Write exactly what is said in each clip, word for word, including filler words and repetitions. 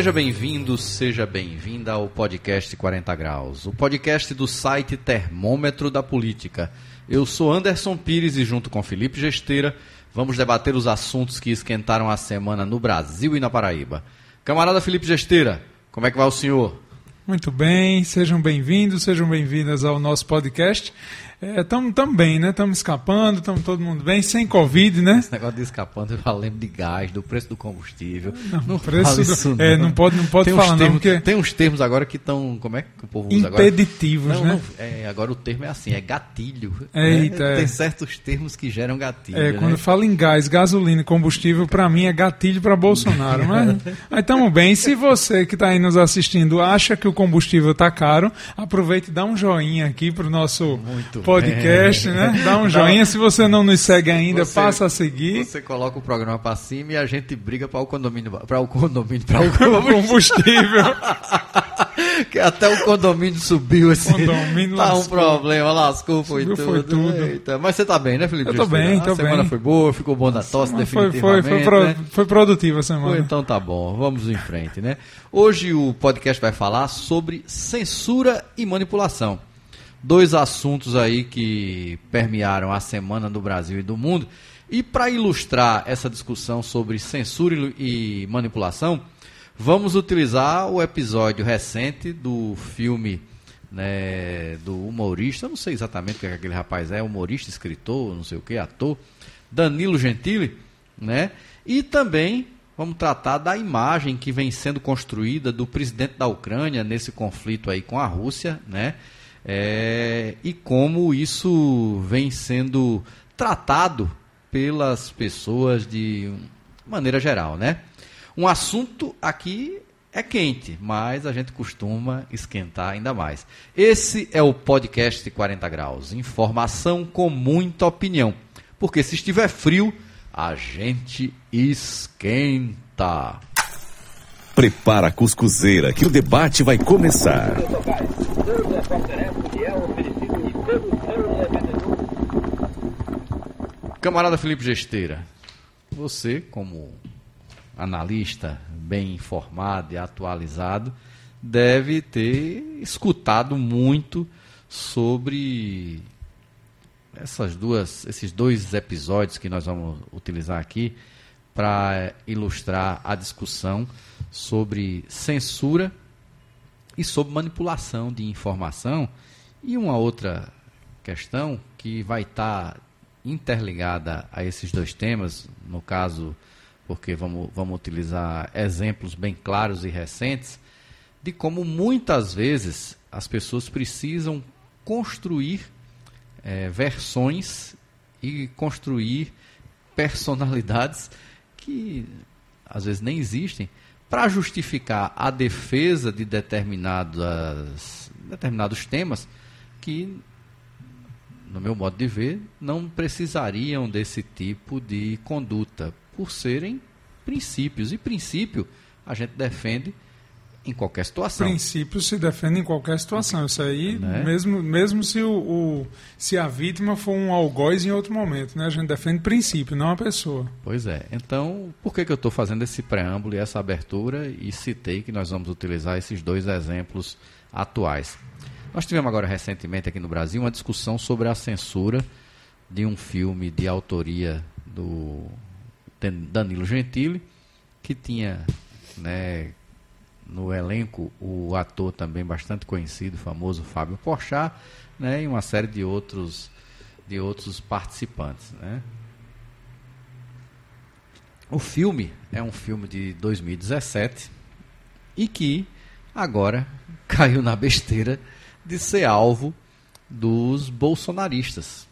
Seja bem-vindo, seja bem-vinda ao podcast quarenta graus, o podcast do site Termômetro da Política. Eu sou Anderson Pires e junto com Felipe Gesteira vamos debater os assuntos que esquentaram a semana no Brasil e na Paraíba. Camarada Felipe Gesteira, como é que vai o senhor? Muito bem, sejam bem-vindos, sejam bem-vindas ao nosso podcast. Estamos é, bem, né? Estamos escapando, estamos todo mundo bem, sem Covid, né? Esse negócio de escapando, valendo de gás, do preço do combustível. Não, não preço do... isso, não. É, não pode, não pode falar, termos, não. Porque... Tem uns termos agora que estão, como é que o povo usa agora? Impeditivos, não, né? Não, é, agora o termo é assim, é gatilho. Eita, né? Tem é. certos termos que geram gatilho. É, né? Quando fala em gás, gasolina e combustível, para mim é gatilho para Bolsonaro. Mas estamos bem. Se você que está aí nos assistindo acha que o combustível está caro, aproveite e dá um joinha aqui para o nosso... Muito podcast, é. né? Dá um joinha. Se você não nos segue ainda, você, passa a seguir. Você coloca o programa para cima e a gente briga para o condomínio, para o condomínio, para o combustível. Que até o condomínio subiu esse. Condomínio tá lascou. Um problema, lascou, foi subiu, tudo. Foi tudo. Eita. Mas você tá bem, né, Felipe? Eu tô bem, tô bem. A semana foi boa, ficou bom da tosse, definitivamente. Foi, foi, foi, pro, né? Foi produtiva a semana. Foi, então tá bom, vamos em frente, né? Hoje o podcast vai falar sobre censura e manipulação. Dois assuntos aí que permearam a semana do Brasil e do mundo. E para ilustrar essa discussão sobre censura e manipulação, vamos utilizar o episódio recente do filme, né, do humorista, eu não sei exatamente o que aquele rapaz é, humorista, escritor, não sei o que, ator, Danilo Gentili, né? E também vamos tratar da imagem que vem sendo construída do presidente da Ucrânia nesse conflito aí com a Rússia, né? É, e como isso vem sendo tratado pelas pessoas de maneira geral, né? Um assunto aqui é quente, mas a gente costuma esquentar ainda mais. Esse é o podcast quarenta graus, informação com muita opinião, porque se estiver frio, a gente esquenta. Prepara a cuscuzeira que o debate vai começar. Camarada Felipe Gesteira, você, como analista bem informado e atualizado, deve ter escutado muito sobre essas duas, esses dois episódios que nós vamos utilizar aqui para ilustrar a discussão sobre censura e sobre manipulação de informação, e uma outra questão que vai estar interligada a esses dois temas, no caso, porque vamos, vamos utilizar exemplos bem claros e recentes, de como muitas vezes as pessoas precisam construir é, versões e construir personalidades que às vezes nem existem, para justificar a defesa de determinadas, determinados temas que, no meu modo de ver, não precisariam desse tipo de conduta, por serem princípios. E princípio a gente defende em qualquer situação. Princípio se defende em qualquer situação. Isso aí, né? mesmo, mesmo se, o, o, se a vítima for um algoz em outro momento, né? A gente defende princípio, não a pessoa. Pois é. Então, por que, que eu estou fazendo esse preâmbulo e essa abertura e citei que nós vamos utilizar esses dois exemplos atuais? Nós tivemos agora recentemente aqui no Brasil uma discussão sobre a censura de um filme de autoria do Danilo Gentili, que tinha, né, no elenco o ator também bastante conhecido, famoso Fábio Porchat, né, e uma série de outros, de outros participantes, né? O filme é um filme de dois mil e dezessete e que agora caiu na besteira de ser alvo dos bolsonaristas.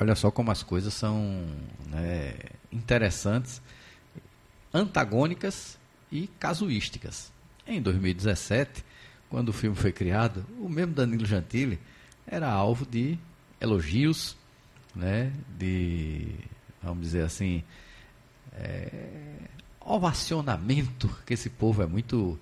Olha só como as coisas são, né, interessantes, antagônicas e casuísticas. Em dois mil e dezessete, quando o filme foi criado, o mesmo Danilo Gentili era alvo de elogios, né, de, vamos dizer assim, é, ovacionamento, que esse povo é muito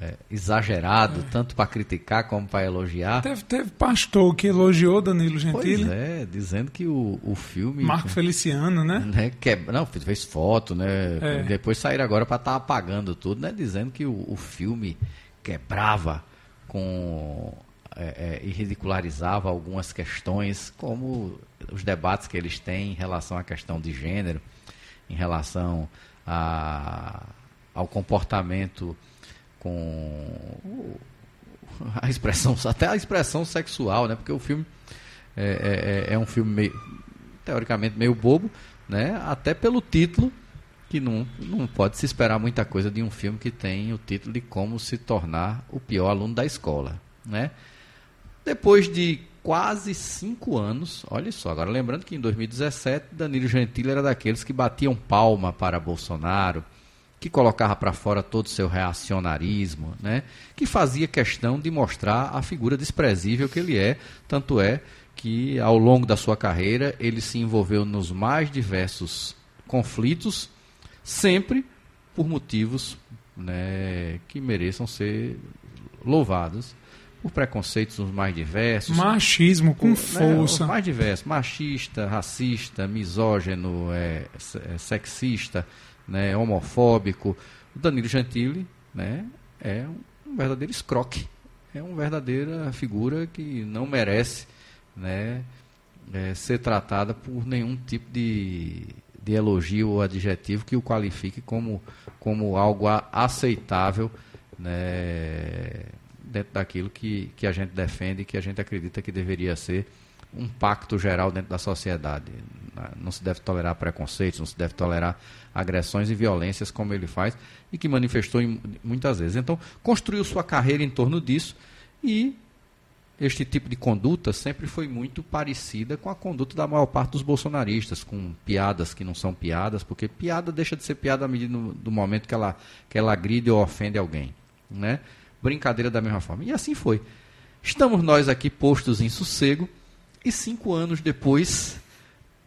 é, exagerado, é. tanto para criticar como para elogiar. Teve, teve pastor que elogiou Danilo Gentili. Pois é, dizendo que o, o filme... Marco Feliciano, né? né que, não, fez foto, né? É. Depois saíram agora para estar tá apagando tudo, né? Dizendo que o, o filme quebrava com... É, é, e ridicularizava algumas questões, como os debates que eles têm em relação à questão de gênero, em relação a, ao comportamento com a expressão, até a expressão sexual, né? Porque o filme é, é, é um filme meio, teoricamente meio bobo, né? Até pelo título, que não, não pode se esperar muita coisa de um filme que tem o título de Como se Tornar o Pior Aluno da Escola, né? Depois de quase cinco anos, olha só, agora lembrando que em dois mil e dezessete Danilo Gentili era daqueles que batiam palma para Bolsonaro, que colocava para fora todo o seu reacionarismo, né? Que fazia questão de mostrar a figura desprezível que ele é, tanto é que ao longo da sua carreira ele se envolveu nos mais diversos conflitos, sempre por motivos, né, que mereçam ser louvados. Por preconceitos os mais diversos. Machismo com força. Né, os mais diversos. Machista, racista, misógino, é, sexista, né, homofóbico. O Danilo Gentili, né, é um verdadeiro escroque. É uma verdadeira figura que não merece, né, é, ser tratada por nenhum tipo de, de elogio ou adjetivo que o qualifique como, como algo aceitável, né, dentro daquilo que, que a gente defende e que a gente acredita que deveria ser um pacto geral dentro da sociedade. Não se deve tolerar preconceitos, não se deve tolerar agressões e violências como ele faz e que manifestou em, muitas vezes. Então, construiu sua carreira em torno disso e este tipo de conduta sempre foi muito parecida com a conduta da maior parte dos bolsonaristas, com piadas que não são piadas, porque piada deixa de ser piada à medida do, do momento que ela, que ela agride ou ofende alguém, né? Brincadeira da mesma forma. E assim foi. Estamos nós aqui postos em sossego e cinco anos depois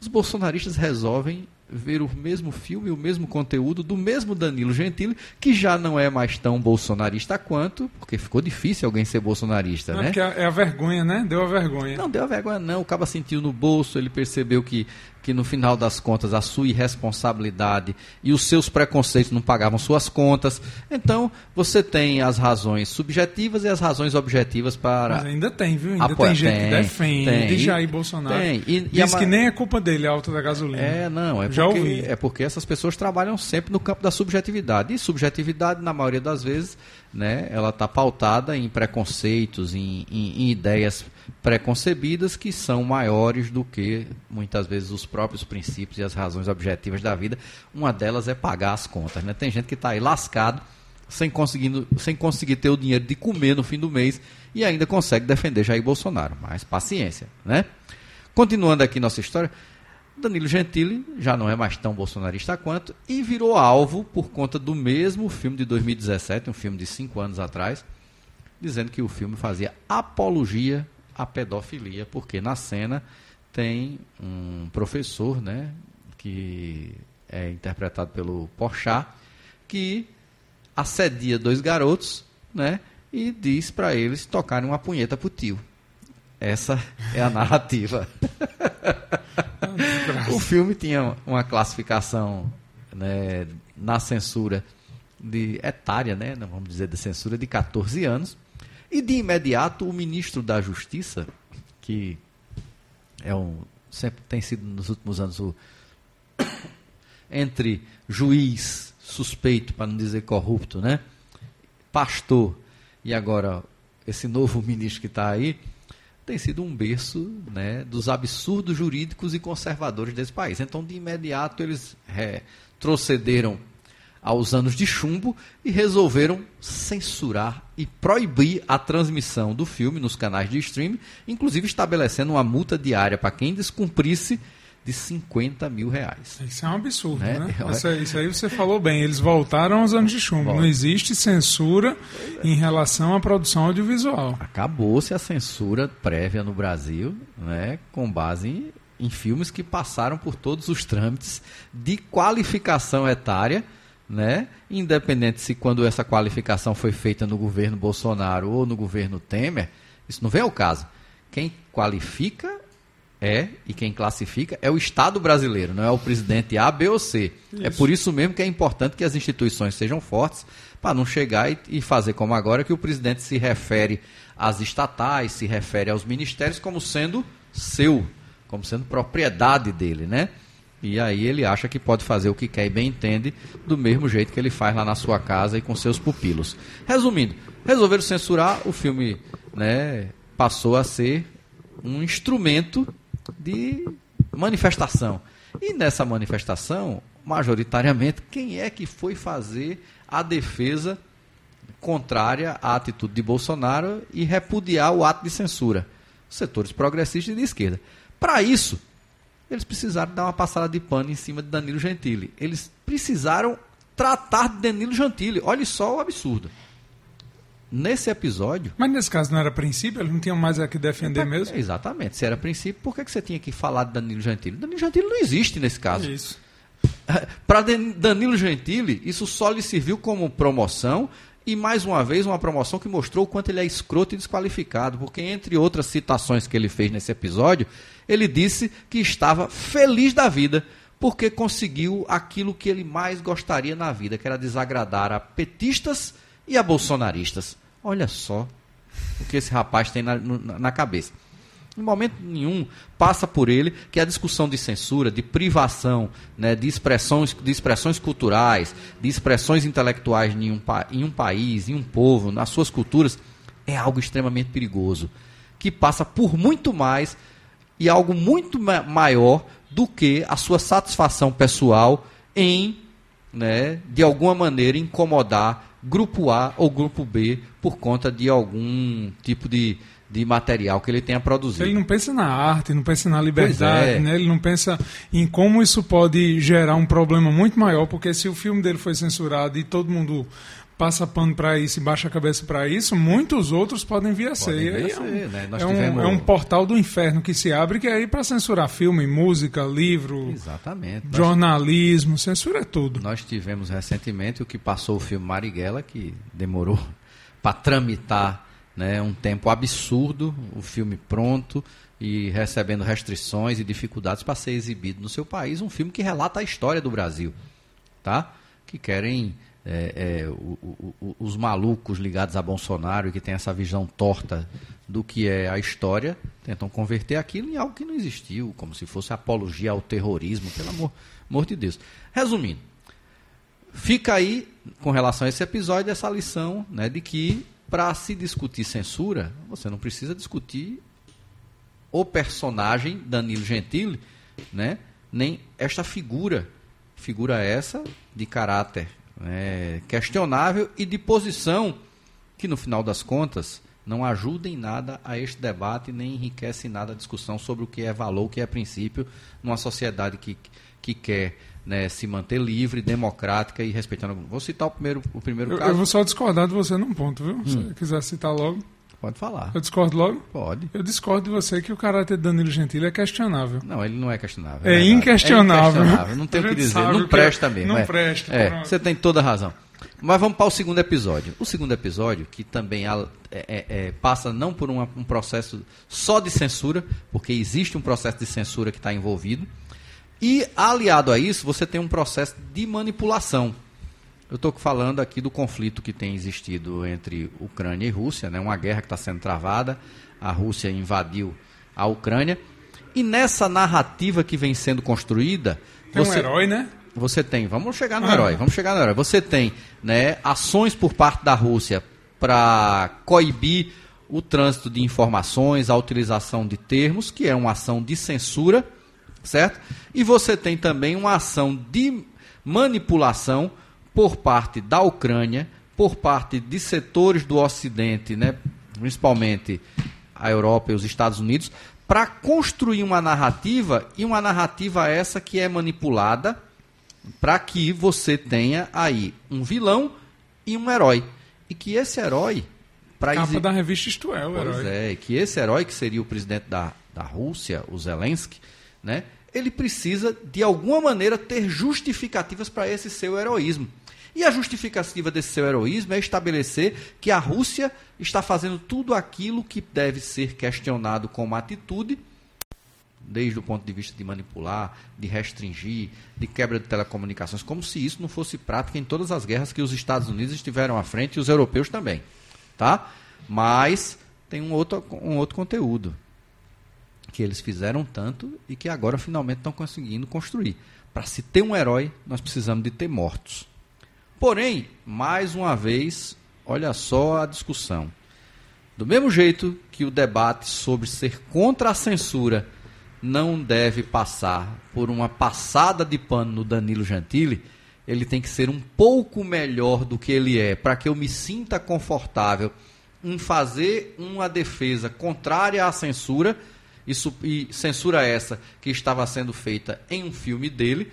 os bolsonaristas resolvem ver o mesmo filme, o mesmo conteúdo do mesmo Danilo Gentili, que já não é mais tão bolsonarista quanto, porque ficou difícil alguém ser bolsonarista, não, né? É a vergonha, né? Deu a vergonha. Não, deu a vergonha não. O cara sentiu no bolso, ele percebeu que, que no final das contas a sua irresponsabilidade e os seus preconceitos não pagavam suas contas. Então, você tem as razões subjetivas e as razões objetivas para... Mas ainda tem, viu? Ainda apoia. Tem gente tem, que defende tem, de Jair Bolsonaro. Tem. E, Diz e a... que nem é culpa dele a alta da gasolina. É, não. É Já porque, ouvi. É porque essas pessoas trabalham sempre no campo da subjetividade. E subjetividade, na maioria das vezes, né, ela está pautada em preconceitos, em, em, em ideias preconcebidas que são maiores do que, muitas vezes, os próprios princípios e as razões objetivas da vida. Uma delas é pagar as contas, né? Tem gente que está aí lascado, sem conseguir, sem conseguir ter o dinheiro de comer no fim do mês e ainda consegue defender Jair Bolsonaro. Mas paciência, né? Continuando aqui nossa história, Danilo Gentili já não é mais tão bolsonarista quanto e virou alvo por conta do mesmo filme de dois mil e dezessete, um filme de cinco anos atrás, dizendo que o filme fazia apologia à pedofilia, porque na cena tem um professor, né, que é interpretado pelo Porchat, que assedia dois garotos, né, e diz para eles tocarem uma punheta pro tio. Essa é a narrativa. O filme tinha uma classificação, né, na censura de etária, né, não vamos dizer de censura, de catorze anos. E de imediato o ministro da Justiça, que é um, sempre tem sido nos últimos anos o, entre juiz suspeito, para não dizer corrupto, né, pastor e agora esse novo ministro que está aí, tem sido um berço, né, dos absurdos jurídicos e conservadores desse país. Então, de imediato, eles retrocederam aos anos de chumbo e resolveram censurar e proibir a transmissão do filme nos canais de streaming, inclusive estabelecendo uma multa diária para quem descumprisse de cinquenta mil reais. Isso é um absurdo, né? né? Isso, aí, isso aí você falou bem, eles voltaram aos anos de chumbo. Volta. Não existe censura em relação à produção audiovisual. Acabou-se a censura prévia no Brasil, né, com base em, em filmes que passaram por todos os trâmites de qualificação etária, né? Independente se quando essa qualificação foi feita no governo Bolsonaro ou no governo Temer, isso não vem ao caso. Quem qualifica é, e quem classifica é o Estado brasileiro, não é o presidente A, B ou C. Isso. É por isso mesmo que é importante que as instituições sejam fortes, para não chegar e, e fazer como agora, que o presidente se refere às estatais, se refere aos ministérios como sendo seu, como sendo propriedade dele, né? E aí ele acha que pode fazer o que quer e bem entende, do mesmo jeito que ele faz lá na sua casa e com seus pupilos. Resumindo, resolveram censurar, o filme, né, passou a ser um instrumento de manifestação. E nessa manifestação, majoritariamente, quem é que foi fazer a defesa contrária à atitude de Bolsonaro e repudiar o ato de censura? Os setores progressistas e de esquerda. Para isso, eles precisaram dar uma passada de pano em cima de Danilo Gentili. Eles precisaram tratar de Danilo Gentili. Olha só o absurdo. Nesse episódio... Mas nesse caso não era princípio? Eles não tinham mais a que defender é, mesmo? Exatamente. Se era princípio, por que você tinha que falar de Danilo Gentili? Danilo Gentili não existe nesse caso. Isso. Para Danilo Gentili, isso só lhe serviu como promoção e, mais uma vez, uma promoção que mostrou o quanto ele é escroto e desqualificado, porque, entre outras citações que ele fez nesse episódio, ele disse que estava feliz da vida porque conseguiu aquilo que ele mais gostaria na vida, que era desagradar a petistas e a bolsonaristas. Olha só o que esse rapaz tem na, na cabeça. Em momento nenhum passa por ele que a discussão de censura, de privação, né, de, expressões, de expressões culturais, de expressões intelectuais em um, pa, em um país, em um povo, nas suas culturas, é algo extremamente perigoso, que passa por muito mais e algo muito ma- maior do que a sua satisfação pessoal em, né, de alguma maneira, incomodar grupo A ou grupo B por conta de algum tipo de... de material que ele tenha produzido. Ele não pensa na arte, não pensa na liberdade, é. né? Ele não pensa em como isso pode gerar um problema muito maior, porque se o filme dele foi censurado e todo mundo passa pano para isso e baixa a cabeça para isso, muitos outros podem vir a ser. É, um, né? Nós é, tivemos... um, é um portal do inferno que se abre, que é aí para censurar filme, música, livro, Exatamente. jornalismo, Nós... censura é tudo. Nós tivemos recentemente o que passou o filme Marighella, que demorou para tramitar, né, um tempo absurdo, o filme pronto e recebendo restrições e dificuldades para ser exibido no seu país, um filme que relata a história do Brasil, tá? Que querem é, é, o, o, os malucos ligados a Bolsonaro e que tem essa visão torta do que é a história, tentam converter aquilo em algo que não existiu, como se fosse apologia ao terrorismo, pelo amor, amor de Deus. Resumindo, fica aí, com relação a esse episódio, essa lição, né, de que para se discutir censura, você não precisa discutir o personagem Danilo Gentili, né? Nem esta figura, figura essa de caráter, né, questionável e de posição que, no final das contas, não ajuda em nada a este debate, nem enriquece em nada a discussão sobre o que é valor, o que é princípio, numa sociedade que, que quer... né, se manter livre, democrática e respeitando. Vou citar o primeiro, o primeiro eu, caso. Eu vou só discordar de você num ponto, viu? Hum. Se você quiser citar logo. Pode falar. Eu discordo logo? Pode. Eu discordo de você que o caráter de Danilo Gentili é questionável. Não, ele não é questionável. É, é inquestionável. É inquestionável. Não tem o que dizer. Não presta mesmo. Não é. presta. É, você tem toda a razão. Mas vamos para o segundo episódio. O segundo episódio, que também é, é, é, passa não por uma, um processo só de censura, porque existe um processo de censura que está envolvido. E, aliado a isso, você tem um processo de manipulação. Eu estou falando aqui do conflito que tem existido entre Ucrânia e Rússia, né? Uma guerra que está sendo travada, a Rússia invadiu a Ucrânia. E nessa narrativa que vem sendo construída... Tem você, um herói, né? Você tem, vamos chegar no ah. herói, vamos chegar no herói. Você tem, né, ações por parte da Rússia para coibir o trânsito de informações, a utilização de termos, que é uma ação de censura, certo? E você tem também uma ação de manipulação por parte da Ucrânia, por parte de setores do Ocidente, né? Principalmente a Europa e os Estados Unidos, para construir uma narrativa, e uma narrativa essa que é manipulada para que você tenha aí um vilão e um herói. E que esse herói... Pra capa exib... da revista Isto É, o pois herói. É, que esse herói, que seria o presidente da, da Rússia, o Zelensky, né? Ele precisa, de alguma maneira, ter justificativas para esse seu heroísmo. E a justificativa desse seu heroísmo é estabelecer que a Rússia está fazendo tudo aquilo que deve ser questionado como atitude, desde o ponto de vista de manipular, de restringir, de quebra de telecomunicações, como se isso não fosse prática em todas as guerras que os Estados Unidos estiveram à frente e os europeus também. Tá? Mas tem um outro, um outro conteúdo que eles fizeram tanto e que agora finalmente estão conseguindo construir. Para se ter um herói, nós precisamos de ter mortos. Porém, mais uma vez, olha só a discussão. Do mesmo jeito que o debate sobre ser contra a censura não deve passar por uma passada de pano no Danilo Gentili, ele tem que ser um pouco melhor do que ele é, para que eu me sinta confortável em fazer uma defesa contrária à censura, e, e censura essa que estava sendo feita em um filme dele,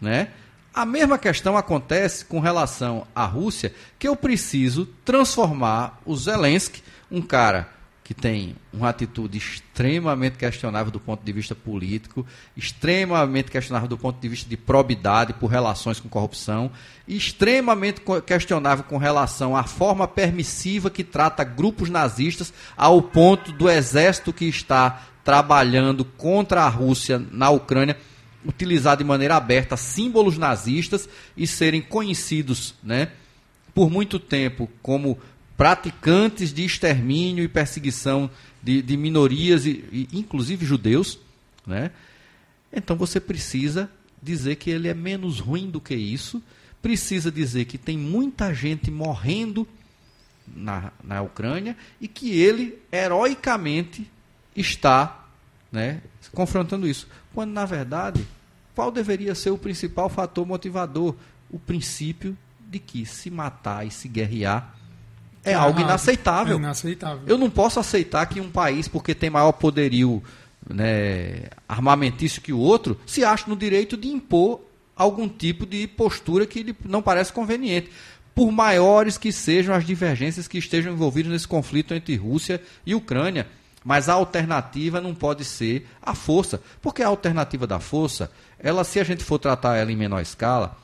né? A mesma questão acontece com relação à Rússia, que eu preciso transformar o Zelensky, um cara que tem uma atitude extremamente questionável do ponto de vista político, extremamente questionável do ponto de vista de probidade por relações com corrupção, extremamente questionável com relação à forma permissiva que trata grupos nazistas, ao ponto do exército que está trabalhando contra a Rússia na Ucrânia utilizar de maneira aberta símbolos nazistas e serem conhecidos, né, por muito tempo como praticantes de extermínio e perseguição de, de minorias, e, e, inclusive judeus, né? Então você precisa dizer que ele é menos ruim do que isso, precisa dizer que tem muita gente morrendo na, na Ucrânia e que ele, heroicamente, está, né, confrontando isso. Quando, na verdade, qual deveria ser o principal fator motivador? O princípio de que se matar e se guerrear é algo inaceitável. É inaceitável. Eu não posso aceitar que um país, porque tem maior poderio, né, armamentício que o outro, se ache no direito de impor algum tipo de postura que lhe não parece conveniente, por maiores que sejam as divergências que estejam envolvidas nesse conflito entre Rússia e Ucrânia. Mas a alternativa não pode ser a força, porque a alternativa da força, ela, se a gente for tratar ela em menor escala,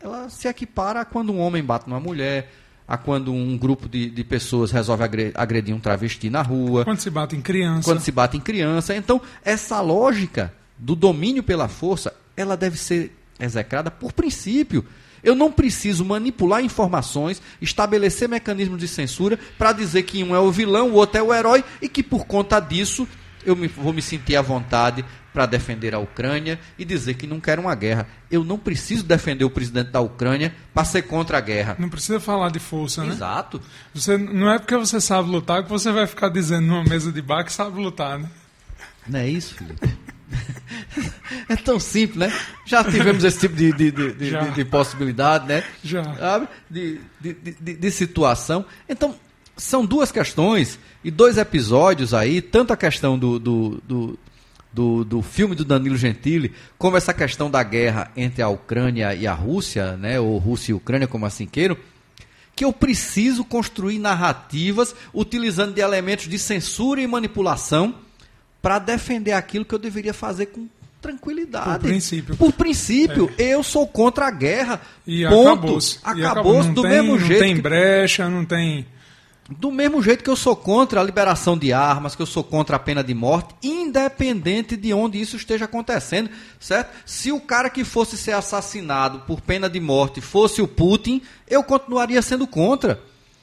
ela se equipara a quando um homem bate numa mulher, a quando um grupo de, de pessoas resolve agredir um travesti na rua. Quando se bate em criança. Quando se bate em criança. Então, essa lógica do domínio pela força, ela deve ser execrada por princípio. Eu não preciso manipular informações, estabelecer mecanismos de censura para dizer que um é o vilão, o outro é o herói, e que por conta disso eu me, vou me sentir à vontade para defender a Ucrânia e dizer que não quero uma guerra. Eu não preciso defender o presidente da Ucrânia para ser contra a guerra. Não precisa falar de força, né? Exato. Você, não é porque você sabe lutar que você vai ficar dizendo numa mesa de bar que sabe lutar, né? Não é isso, Felipe? É tão simples, né? Já tivemos esse tipo de, de, de, de, de, de possibilidade, né? Já. Sabe? De, de, de, de situação. Então, são duas questões e dois episódios aí, tanto a questão do... do, do Do, do filme do Danilo Gentili, como essa questão da guerra entre a Ucrânia e a Rússia, né, ou Rússia e Ucrânia, como assim queiram, que eu preciso construir narrativas utilizando de elementos de censura e manipulação para defender aquilo que eu deveria fazer com tranquilidade. Por princípio. Por princípio, é. Eu sou contra a guerra. E acabou-se. Acabou-se do mesmo jeito. Não tem brecha, não tem... Do mesmo jeito que eu sou contra a liberação de armas, que eu sou contra a pena de morte, independente de onde isso esteja acontecendo, certo? Se o cara que fosse ser assassinado por pena de morte fosse o Putin, eu continuaria sendo contra.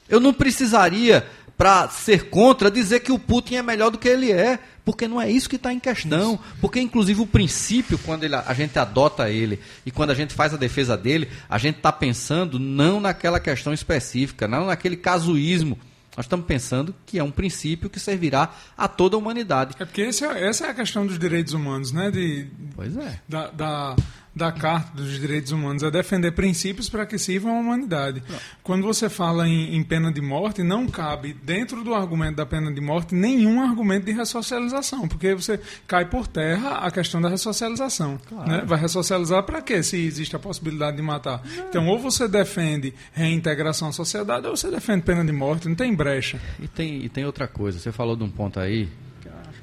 Eu não precisaria, para ser contra, dizer que o Putin é melhor do que ele é, porque não é isso que está em questão. Porque, inclusive, o princípio, quando ele, a gente adota ele e quando a gente faz a defesa dele, a gente está pensando não naquela questão específica, não naquele casuísmo. Nós estamos pensando que é um princípio que servirá a toda a humanidade. É porque esse é, essa é a questão dos direitos humanos, né? De, pois é. Da, da, da Carta dos Direitos Humanos, é defender princípios para que sirvam à humanidade. Não. Quando você fala em, em pena de morte, não cabe dentro do argumento da pena de morte nenhum argumento de ressocialização, porque você cai por terra a questão da ressocialização. Claro. Né? Vai ressocializar para quê, se existe a possibilidade de matar? Não. Então, ou você defende reintegração à sociedade, ou você defende pena de morte, não tem brecha. E tem, e tem outra coisa, você falou de um ponto aí,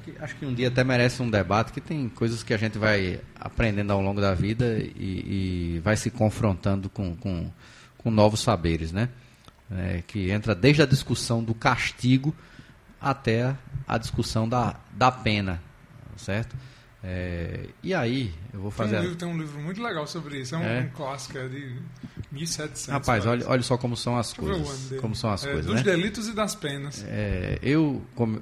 Acho que, acho que um dia até merece um debate, que tem coisas que a gente vai aprendendo ao longo da vida e, e vai se confrontando com, com, com novos saberes, né? É, que entra desde a discussão do castigo até a, a discussão da, da pena, certo? É, e aí, eu vou fazer... Tem um livro, tem um livro muito legal sobre isso, é um, é? um clássico, é de mil e setecentos. Rapaz, olha, olha só como são as Deixa coisas, como são as é, coisas, dos né? delitos e das penas. É, eu como,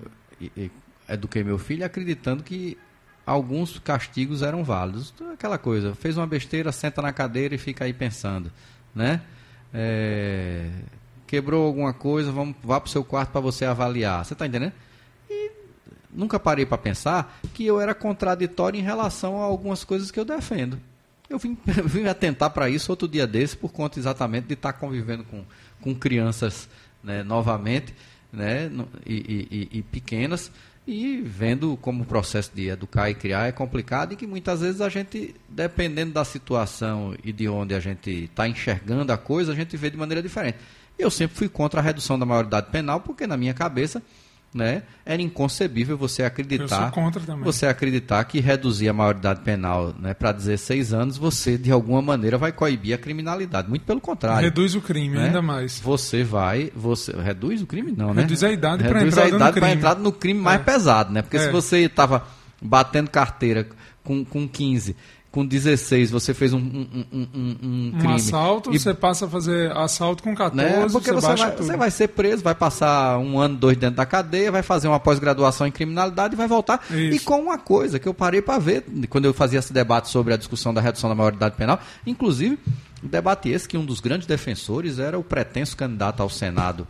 eduquei meu filho acreditando que alguns castigos eram válidos. Aquela coisa, fez uma besteira, senta na cadeira e fica aí pensando, né? É, quebrou alguma coisa, vamos, vá para o seu quarto para você avaliar. Você está entendendo? Nunca parei para pensar que eu era contraditório em relação a algumas coisas que eu defendo. Eu vim, vim atentar para isso outro dia desse, por conta exatamente de estar convivendo com, com crianças, né, novamente, né, e, e, e pequenas, e vendo como o processo de educar e criar é complicado, e que muitas vezes a gente, dependendo da situação e de onde a gente está enxergando a coisa, a gente vê de maneira diferente. Eu sempre fui contra a redução da maioridade penal, porque na minha cabeça... né? Era inconcebível você acreditar você acreditar que reduzir a maioridade penal, né, para dezesseis anos, você de alguma maneira vai coibir a criminalidade. Muito pelo contrário. Reduz o crime, né? Ainda mais. Você vai... Você... Reduz o crime? Não, né? Reduz a idade para entrar, entrar no crime mais é. pesado, né? Porque é. se você estava batendo carteira com, com quinze... Com dezesseis, você fez um, um, um, um, um crime. Um assalto, e, você passa a fazer assalto com catorze, né? Porque você, você, vai, você vai ser preso, vai passar um ano, dois dentro da cadeia, vai fazer uma pós-graduação em criminalidade e vai voltar. Isso. E com uma coisa que eu parei para ver, quando eu fazia esse debate sobre a discussão da redução da maioridade penal, inclusive, um debate esse que um dos grandes defensores era o pretenso candidato ao Senado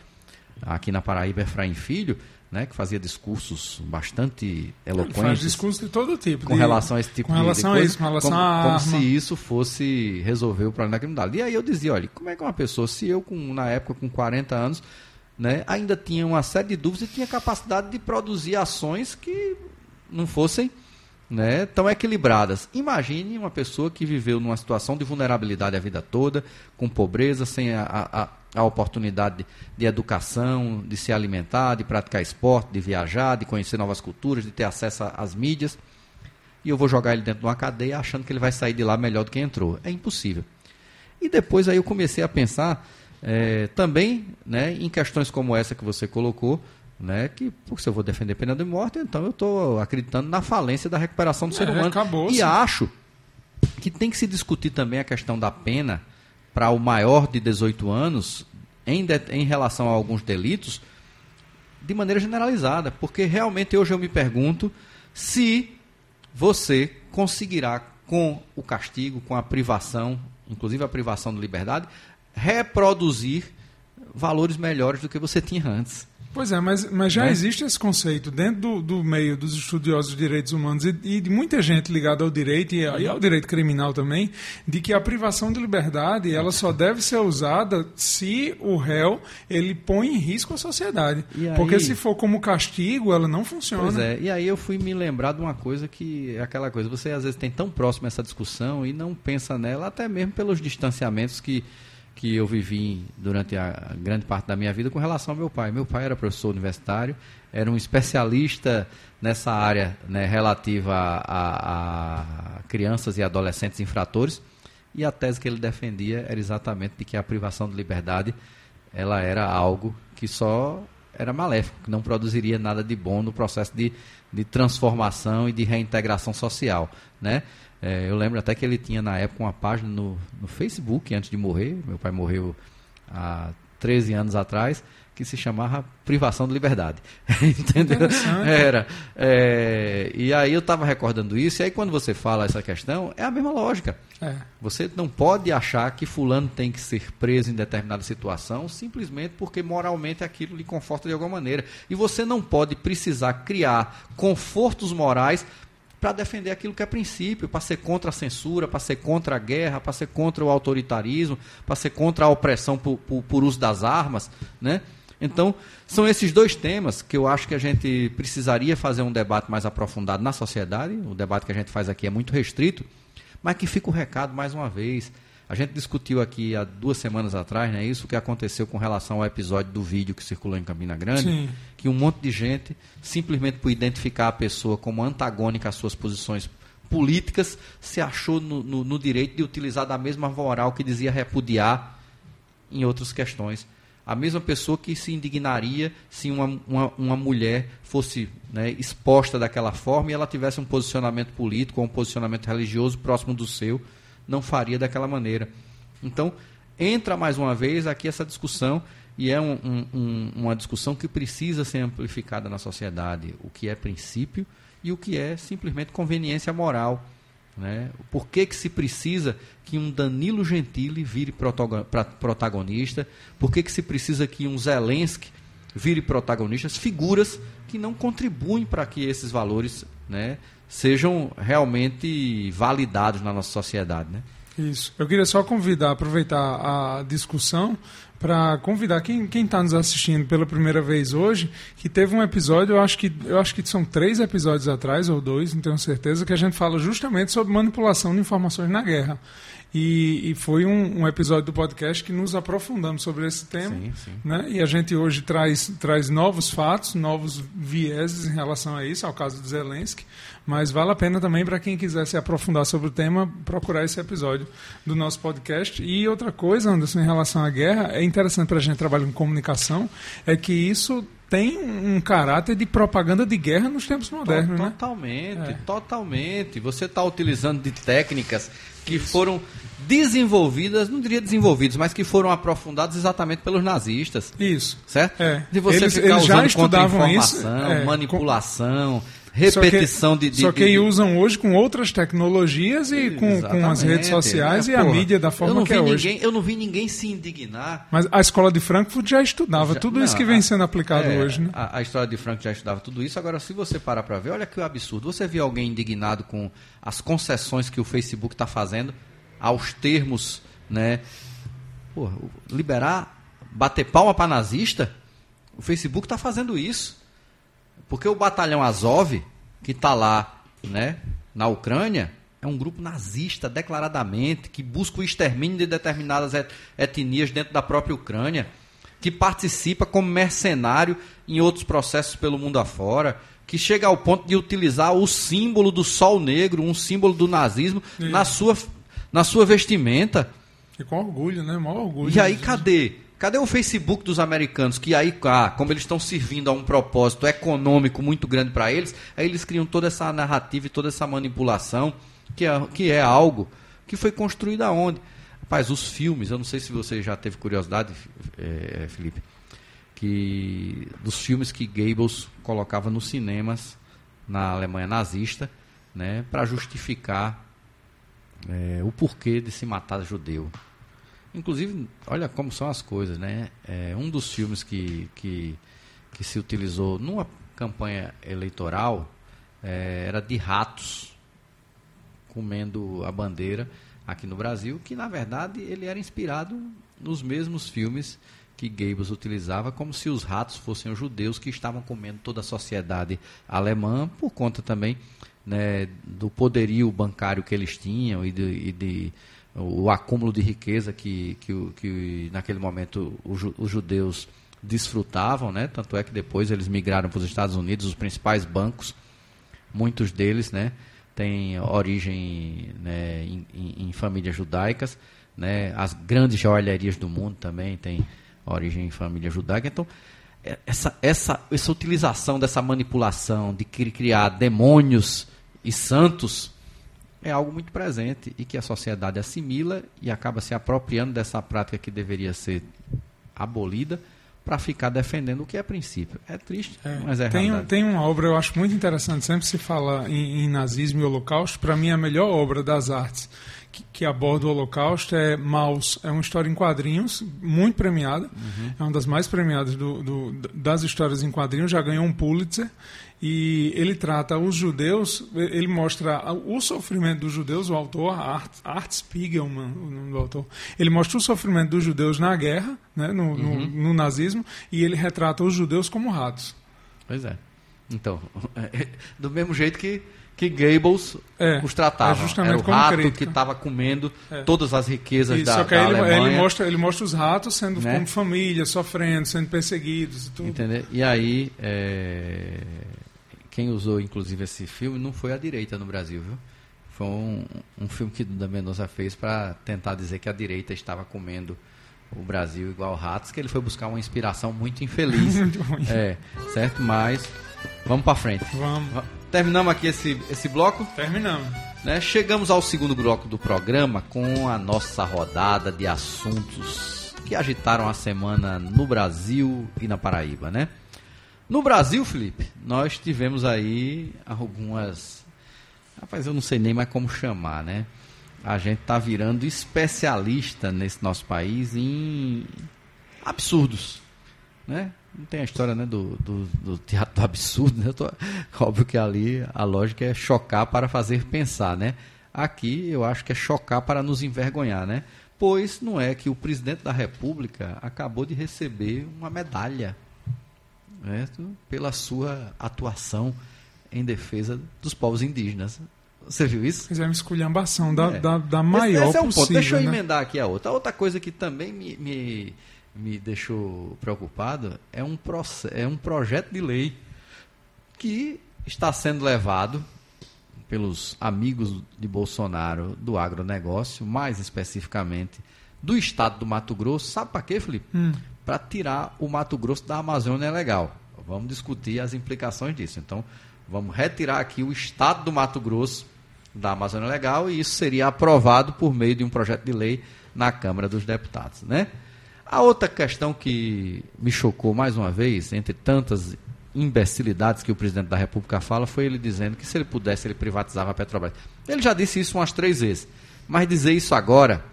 aqui na Paraíba, Efraim Filho, né, que fazia discursos bastante eloquentes. Ele faz discursos de todo tipo. Com de, relação a esse tipo com de, relação de coisa. A isso, com relação como, a como se isso fosse resolver o problema da criminalidade. E aí eu dizia, olha, como é que uma pessoa, se eu, com, na época, com quarenta anos, né, ainda tinha uma série de dúvidas e tinha capacidade de produzir ações que não fossem, né, tão equilibradas. Imagine uma pessoa que viveu numa situação de vulnerabilidade a vida toda, com pobreza, sem a... a, a a oportunidade de, de educação, de se alimentar, de praticar esporte, de viajar, de conhecer novas culturas, de ter acesso às mídias, e eu vou jogar ele dentro de uma cadeia achando que ele vai sair de lá melhor do que entrou. É impossível. E depois aí eu comecei a pensar é, também, né, em questões como essa que você colocou, né, que porque se eu vou defender pena de morte, então eu estou acreditando na falência da recuperação do é, ser humano. Acabou-se. E acho que tem que se discutir também a questão da pena para o maior de dezoito anos, em, de, em relação a alguns delitos, de maneira generalizada. Porque realmente hoje eu me pergunto se você conseguirá, com o castigo, com a privação, inclusive a privação de liberdade, reproduzir valores melhores do que você tinha antes. Pois é, mas, mas já né? existe esse conceito dentro do, do meio dos estudiosos de direitos humanos e, e de muita gente ligada ao direito e, e ao direito criminal também, de que a privação de liberdade ela só deve ser usada se o réu ele põe em risco a sociedade. Aí, porque se for como castigo, ela não funciona. Pois é, e aí eu fui me lembrar de uma coisa que é aquela coisa, você às vezes tem tão próximo essa discussão e não pensa nela, até mesmo pelos distanciamentos que... que eu vivi durante a grande parte da minha vida com relação ao meu pai. Meu pai era professor universitário, era um especialista nessa área, né, relativa a, a, a crianças e adolescentes infratores, e a tese que ele defendia era exatamente de que a privação de liberdade ela era algo que só era maléfico, que não produziria nada de bom no processo de, de transformação e de reintegração social, né? É, eu lembro até que ele tinha, na época, uma página no, no Facebook, antes de morrer. Meu pai morreu há treze anos atrás, que se chamava Privação de Liberdade. Entendeu? Era. É, e aí eu estava recordando isso, e aí quando você fala essa questão, é a mesma lógica. É. Você não pode achar que fulano tem que ser preso em determinada situação, simplesmente porque moralmente aquilo lhe conforta de alguma maneira. E você não pode precisar criar confortos morais para defender aquilo que é princípio, para ser contra a censura, para ser contra a guerra, para ser contra o autoritarismo, para ser contra a opressão por, por, por uso das armas, né? Então, são esses dois temas que eu acho que a gente precisaria fazer um debate mais aprofundado na sociedade. O debate que a gente faz aqui é muito restrito, mas que fica o recado mais uma vez. A gente discutiu aqui há duas semanas atrás, né, isso que aconteceu com relação ao episódio do vídeo que circulou em Campina Grande, Sim. que um monte de gente, simplesmente por identificar a pessoa como antagônica às suas posições políticas, se achou no, no, no direito de utilizar da mesma moral que dizia repudiar em outras questões. A mesma pessoa que se indignaria se uma, uma, uma mulher fosse, né, exposta daquela forma e ela tivesse um posicionamento político ou um posicionamento religioso próximo do seu, não faria daquela maneira. Então, entra mais uma vez aqui essa discussão, e é um, um, um, uma discussão que precisa ser amplificada na sociedade, o que é princípio e o que é simplesmente conveniência moral. Né? Por que que se precisa que um Danilo Gentili vire protagonista? Por que que se precisa que um Zelensky vire protagonistas? Figuras que não contribuem para que esses valores, né, sejam realmente validados na nossa sociedade. Né? Isso. Eu queria só convidar, aproveitar a discussão para convidar quem quem está nos assistindo pela primeira vez hoje, que teve um episódio, eu acho que, eu acho que são três episódios atrás, ou dois, não tenho certeza, que a gente fala justamente sobre manipulação de informações na guerra. E, e foi um, um episódio do podcast que nos aprofundamos sobre esse tema. Sim, sim. Né? E a gente hoje traz, traz novos fatos, novos vieses em relação a isso, ao caso do Zelensky. Mas vale a pena também, para quem quiser se aprofundar sobre o tema, procurar esse episódio do nosso podcast. E outra coisa, Anderson, em relação à guerra, é interessante para a gente trabalhar em comunicação, é que isso tem um caráter de propaganda de guerra nos tempos modernos. Totalmente, né? Totalmente, é. totalmente. Você está utilizando de técnicas que isso. foram desenvolvidas, não diria desenvolvidas, mas que foram aprofundadas exatamente pelos nazistas. Isso. Certo? É. De você eles, ficar eles usando contra-informação, é, manipulação... Com... repetição só que, de, de... Só que de, usam hoje com outras tecnologias e com, com as redes sociais é, e a porra, mídia da forma que é ninguém, hoje. Eu não vi ninguém se indignar. Mas a Escola de Frankfurt já estudava já, tudo não, isso que vem a, sendo aplicado é, hoje. Né? A, a Escola de Frankfurt já estudava tudo isso. Agora, se você parar para ver, olha que absurdo. Você viu alguém indignado com as concessões que o Facebook está fazendo aos termos, né? Porra, liberar, bater palma para nazista? O Facebook está fazendo isso. Porque o Batalhão Azov, que está lá, né, na Ucrânia, é um grupo nazista declaradamente, que busca o extermínio de determinadas etnias dentro da própria Ucrânia, que participa como mercenário em outros processos pelo mundo afora, que chega ao ponto de utilizar o símbolo do sol negro, um símbolo do nazismo, na sua, na sua vestimenta. E com orgulho, né? Maior orgulho. E aí, cadê? Cadê o Facebook dos americanos? Que aí, ah, como eles estão servindo a um propósito econômico muito grande para eles, aí eles criam toda essa narrativa e toda essa manipulação, que é, que é algo que foi construído aonde? Rapaz, os filmes, eu não sei se você já teve curiosidade, é, Felipe, que dos filmes que Goebbels colocava nos cinemas na Alemanha nazista, né, para justificar é, o porquê de se matar judeu. Inclusive, olha como são as coisas, né? É, um dos filmes que, que, que se utilizou numa campanha eleitoral é, era de ratos comendo a bandeira aqui no Brasil, que na verdade ele era inspirado nos mesmos filmes que Goebbels utilizava, como se os ratos fossem os judeus que estavam comendo toda a sociedade alemã, por conta também, né, do poderio bancário que eles tinham e de... E de o acúmulo de riqueza que, que, que naquele momento os judeus desfrutavam, né? Tanto é que depois eles migraram para os Estados Unidos, os principais bancos, muitos deles, né, têm origem, né, em, em, em famílias judaicas, né? As grandes joalherias do mundo também têm origem em família judaica. Então, essa, essa, essa utilização dessa manipulação de criar demônios e santos é algo muito presente e que a sociedade assimila e acaba se apropriando dessa prática que deveria ser abolida para ficar defendendo o que é princípio. É triste, é, mas é tem, tem uma obra, eu acho muito interessante, sempre se fala em, em nazismo e holocausto, para mim a melhor obra das artes que, que aborda o holocausto é Maus, é uma história em quadrinhos, muito premiada, uhum. é uma das mais premiadas do, do, das histórias em quadrinhos, já ganhou um Pulitzer. E ele trata os judeus, ele mostra o sofrimento dos judeus, o autor, Art, Art Spiegelman, o nome do autor, ele mostra o sofrimento dos judeus na guerra, né, no, uhum. no, no nazismo, e ele retrata os judeus como ratos. Pois é. Então, do mesmo jeito que, que Goebbels é, os tratava. É era o rato crítica. que estava comendo é. todas as riquezas e, da, só que da ele, Alemanha. Ele mostra, ele mostra os ratos sendo né? como família, sofrendo, sendo perseguidos e tudo. Entendeu? E aí, é... quem usou inclusive esse filme não foi a direita no Brasil, viu? Foi um, um filme que Duda Mendoza fez para tentar dizer que a direita estava comendo o Brasil igual ratos, que ele foi buscar uma inspiração muito infeliz. Muito ruim. É, certo? Mas vamos para frente. Vamos. Terminamos aqui esse, esse bloco? Terminamos. Né? Chegamos ao segundo bloco do programa com a nossa rodada de assuntos que agitaram a semana no Brasil e na Paraíba, né? No Brasil, Felipe, nós tivemos aí algumas... Rapaz, eu não sei nem mais como chamar, né? A gente está virando especialista nesse nosso país em absurdos, né? Não tem a história, né, do, do, do teatro do absurdo, né? Tô... Óbvio que ali a lógica é chocar para fazer pensar, né? Aqui eu acho que é chocar para nos envergonhar, né? Pois não é que o presidente da República acabou de receber uma medalha, né, pela sua atuação em defesa dos povos indígenas. Você viu isso? Fizeram uma esculhambação da, é. da, da maior esse, esse é um possível. Ponto. Deixa eu né? emendar aqui a outra. A outra coisa que também me, me, me deixou preocupado é um, é um projeto de lei que está sendo levado pelos amigos de Bolsonaro do agronegócio, mais especificamente do estado do Mato Grosso. Sabe para quê, Felipe? Hum. Para tirar o Mato Grosso da Amazônia legal. Vamos discutir as implicações disso. Então, vamos retirar aqui o estado do Mato Grosso da Amazônia Legal e isso seria aprovado por meio de um projeto de lei na Câmara dos Deputados, né? A outra questão que me chocou mais uma vez, entre tantas imbecilidades que o presidente da República fala, foi ele dizendo que se ele pudesse, ele privatizava a Petrobras. Ele já disse isso umas três vezes, mas dizer isso agora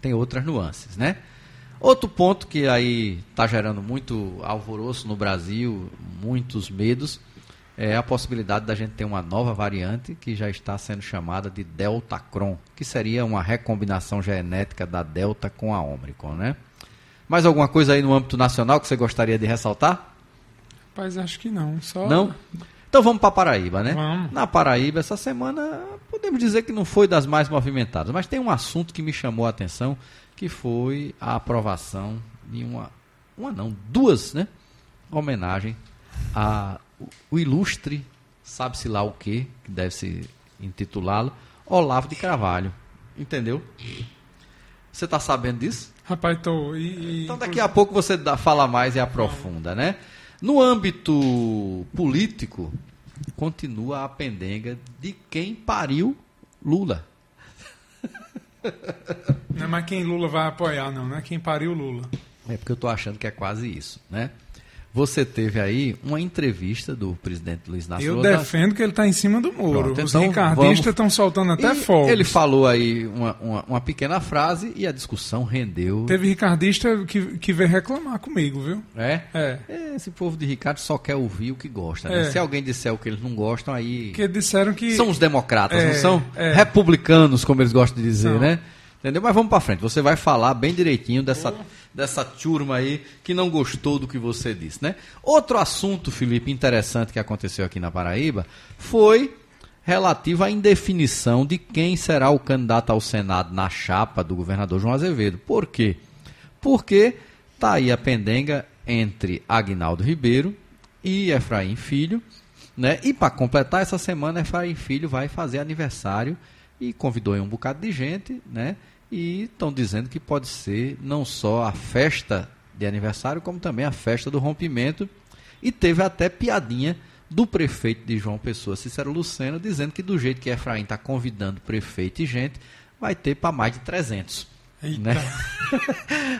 tem outras nuances, né? Outro ponto que aí está gerando muito alvoroço no Brasil, muitos medos, é a possibilidade da gente ter uma nova variante que já está sendo chamada de Deltacron, que seria uma recombinação genética da Delta com a Ômicron, né? Mais alguma coisa aí no âmbito nacional que você gostaria de ressaltar? Rapaz, acho que não. Só... Não? Então vamos para Paraíba, né? Vamos. Na Paraíba, essa semana, podemos dizer que não foi das mais movimentadas, mas tem um assunto que me chamou a atenção, que foi a aprovação de uma, uma não, duas, né? Homenagem a... o ilustre, sabe-se lá o que, que deve-se intitulá-lo, Olavo de Carvalho. Entendeu? Você está sabendo disso? Rapaz, estou. Então daqui a pouco você dá, fala mais e aprofunda, né? No âmbito político, continua a pendenga de quem pariu Lula. Não é mais quem Lula vai apoiar, não, né? Quem pariu Lula. É porque eu estou achando que é quase isso, né? Você teve aí uma entrevista do presidente Luiz Inácio Lula. Eu defendo que ele está em cima do muro. Pronto, os então ricardistas estão vamos... soltando até fogo. Ele falou aí uma, uma, uma pequena frase e a discussão rendeu. Teve ricardista que, que veio reclamar comigo, viu? É? É. Esse povo de Ricardo só quer ouvir o que gosta, né? É. Se alguém disser o que eles não gostam, aí... Porque disseram que... São os democratas, é, não são? É. Republicanos, como eles gostam de dizer, não. né? Entendeu? Mas vamos para frente. Você vai falar bem direitinho dessa... Oh. dessa turma aí que não gostou do que você disse, né? Outro assunto, Felipe, interessante que aconteceu aqui na Paraíba foi relativo à indefinição de quem será o candidato ao Senado na chapa do governador João Azevedo. Por quê? Porque está aí a pendenga entre Aguinaldo Ribeiro e Efraim Filho, né? E para completar, essa semana Efraim Filho vai fazer aniversário e convidou aí um bocado de gente, né? E estão dizendo que pode ser não só a festa de aniversário, como também a festa do rompimento. E teve até piadinha do prefeito de João Pessoa, Cícero Lucena, dizendo que do jeito que Efraim está convidando prefeito e gente, vai ter para mais de trezentos. Né?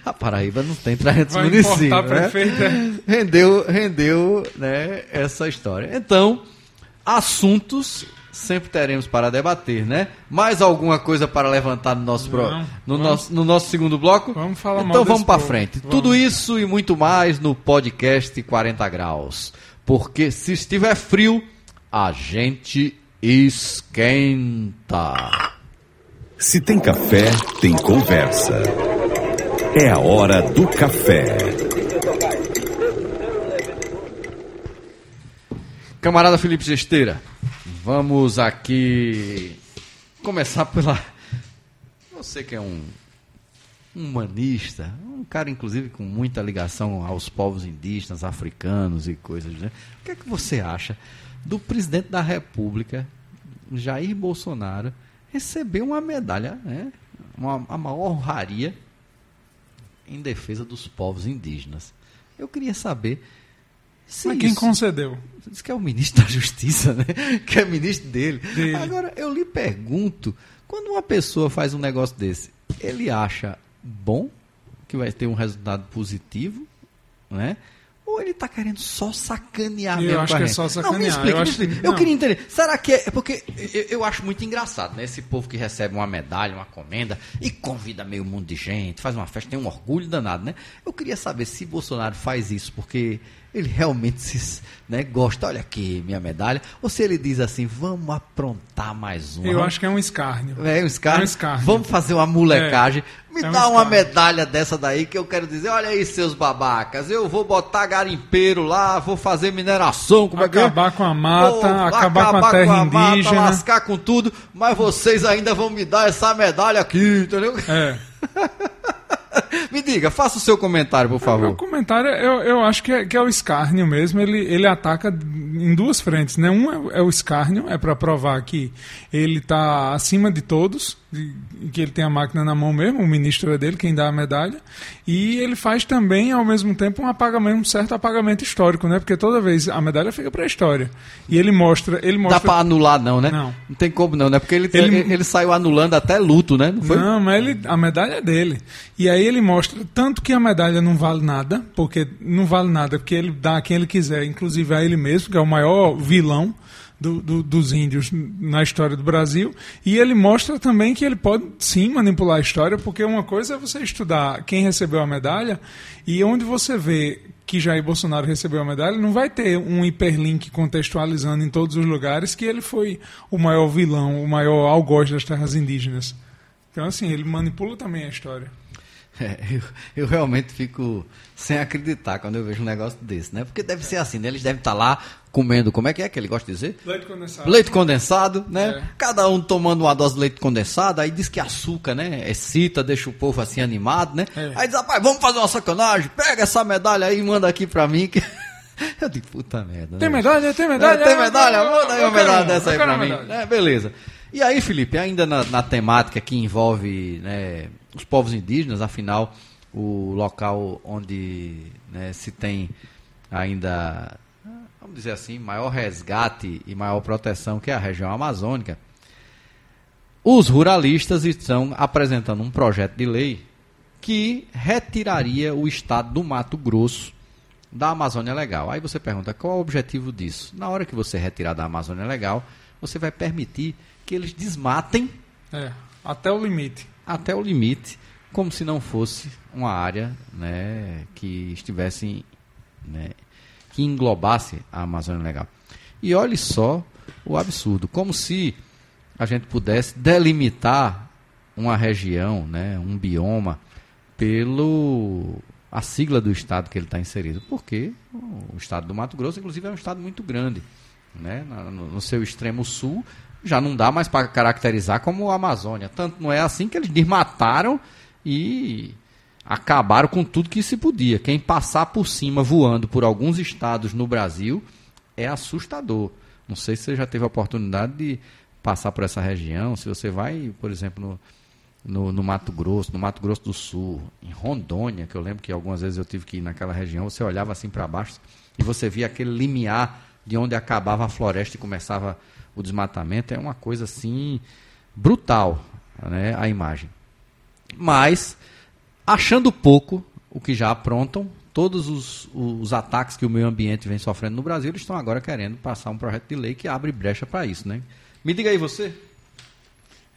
A Paraíba não tem trezentos vai municípios. Né? Prefeito. Rendeu, rendeu né, essa história. Então, assuntos... Sempre teremos para debater, né? Mais alguma coisa para levantar no nosso, Não, pro... no nosso, no nosso segundo bloco? Vamos falar então mal Então vamos para frente. Vamos. Tudo isso e muito mais no podcast quarenta graus. Porque se estiver frio, a gente esquenta. Se tem café, tem conversa. É a hora do café. Camarada Felipe Gesteira, vamos aqui começar pela... Você que é um humanista, um cara, inclusive, com muita ligação aos povos indígenas, africanos e coisas, né? O que é que você acha do presidente da República, Jair Bolsonaro, receber uma medalha, né? Uma, a maior honraria em defesa dos povos indígenas? Eu queria saber se... Mas quem isso... concedeu? Diz que é o ministro da Justiça, né? Que é ministro dele. dele. Agora, eu lhe pergunto, quando uma pessoa faz um negócio desse, ele acha bom, que vai ter um resultado positivo, né? Ou ele está querendo só sacanear mesmo? Eu acho que é só sacanear. Não, me explica, eu, me explica. Acho... eu queria entender. Será que é... é porque eu, eu acho muito engraçado, né? Esse povo que recebe uma medalha, uma comenda e convida meio mundo de gente, faz uma festa, tem um orgulho danado, né? Eu queria saber se Bolsonaro faz isso porque ele realmente se, né, gosta, olha aqui, minha medalha, ou se ele diz assim, vamos aprontar mais uma. Eu acho que é um escárnio. É um escárnio? É um escárnio. Vamos fazer uma molecagem. É. Me é um dá escárnio. Uma medalha dessa daí que eu quero dizer, olha aí, seus babacas, eu vou botar garimpeiro lá, vou fazer mineração. Como acabar é que é? Com a mata, vou acabar com a terra com a indígena. Mata, lascar com tudo, mas vocês ainda vão me dar essa medalha aqui, entendeu? É. Me diga, faça o seu comentário, por favor. O comentário, eu, eu acho que é, que é o escárnio mesmo. Ele, ele ataca em duas frentes, né? Um é, é o escárnio, é para provar que ele está acima de todos, de, que ele tem a máquina na mão mesmo, o ministro é dele, quem dá a medalha. E ele faz também, ao mesmo tempo, um, apagamento, um certo apagamento histórico, né? Porque toda vez a medalha fica para a história. E ele mostra... Ele mostra... Dá para anular, não, né? Não. Não tem como não, né? Porque ele, ele... ele, ele saiu anulando até luto, né? Não, foi? Não, mas ele, a medalha é dele. E aí ele mostra tanto que a medalha não vale nada, porque não vale nada, porque ele dá a quem ele quiser, inclusive a ele mesmo, que é o maior vilão do, do, dos índios na história do Brasil, e ele mostra também que ele pode, sim, manipular a história, porque uma coisa é você estudar quem recebeu a medalha, e onde você vê que Jair Bolsonaro recebeu a medalha, não vai ter um hiperlink contextualizando em todos os lugares que ele foi o maior vilão, o maior algoz das terras indígenas. Então, assim, ele manipula também a história. É, eu, eu realmente fico sem acreditar quando eu vejo um negócio desse, né? Porque deve ser assim, né? Eles devem estar lá comendo, como é que é que ele gosta de dizer? Leite condensado. Leite condensado, né? É. Cada um tomando uma dose de leite condensado, aí diz que açúcar, né? Excita, deixa o povo assim animado, né? É. Aí diz, rapaz, vamos fazer uma sacanagem, pega essa medalha aí e manda aqui pra mim que... Eu digo, puta merda. Tem medalha, tem medalha. É, tem medalha, eu, eu, manda aí uma medalha dessa aí pra mim. É, beleza. E aí, Felipe, ainda na, na temática que envolve, né, os povos indígenas, afinal, o local onde, né, se tem ainda, vamos dizer assim, maior resgate e maior proteção, que é a região amazônica, os ruralistas estão apresentando um projeto de lei que retiraria o estado do Mato Grosso da Amazônia Legal. Aí você pergunta, qual é o objetivo disso? Na hora que você retirar da Amazônia Legal, você vai permitir que eles desmatem... É, até o limite. Até o limite, como se não fosse uma área, né, que estivesse, né, que englobasse a Amazônia Legal. E olhe só o absurdo, como se a gente pudesse delimitar uma região, né, um bioma, pelo... a sigla do estado que ele está inserido. Porque o estado do Mato Grosso, inclusive, é um estado muito grande, né? No, no seu extremo sul, já não dá mais para caracterizar como Amazônia. Tanto não é assim que eles desmataram e acabaram com tudo que se podia. Quem passar por cima voando por alguns estados no Brasil é assustador. Não sei se você já teve a oportunidade de passar por essa região. Se você vai, por exemplo, no, no, no Mato Grosso, no Mato Grosso do Sul, em Rondônia, que eu lembro que algumas vezes eu tive que ir naquela região, você olhava assim para baixo e você via aquele limiar de onde acabava a floresta e começava o desmatamento. É uma coisa assim brutal, né, a imagem. Mas, achando pouco o que já aprontam, todos os, os ataques que o meio ambiente vem sofrendo no Brasil, eles estão agora querendo passar um projeto de lei que abre brecha para isso, né? Me diga aí você.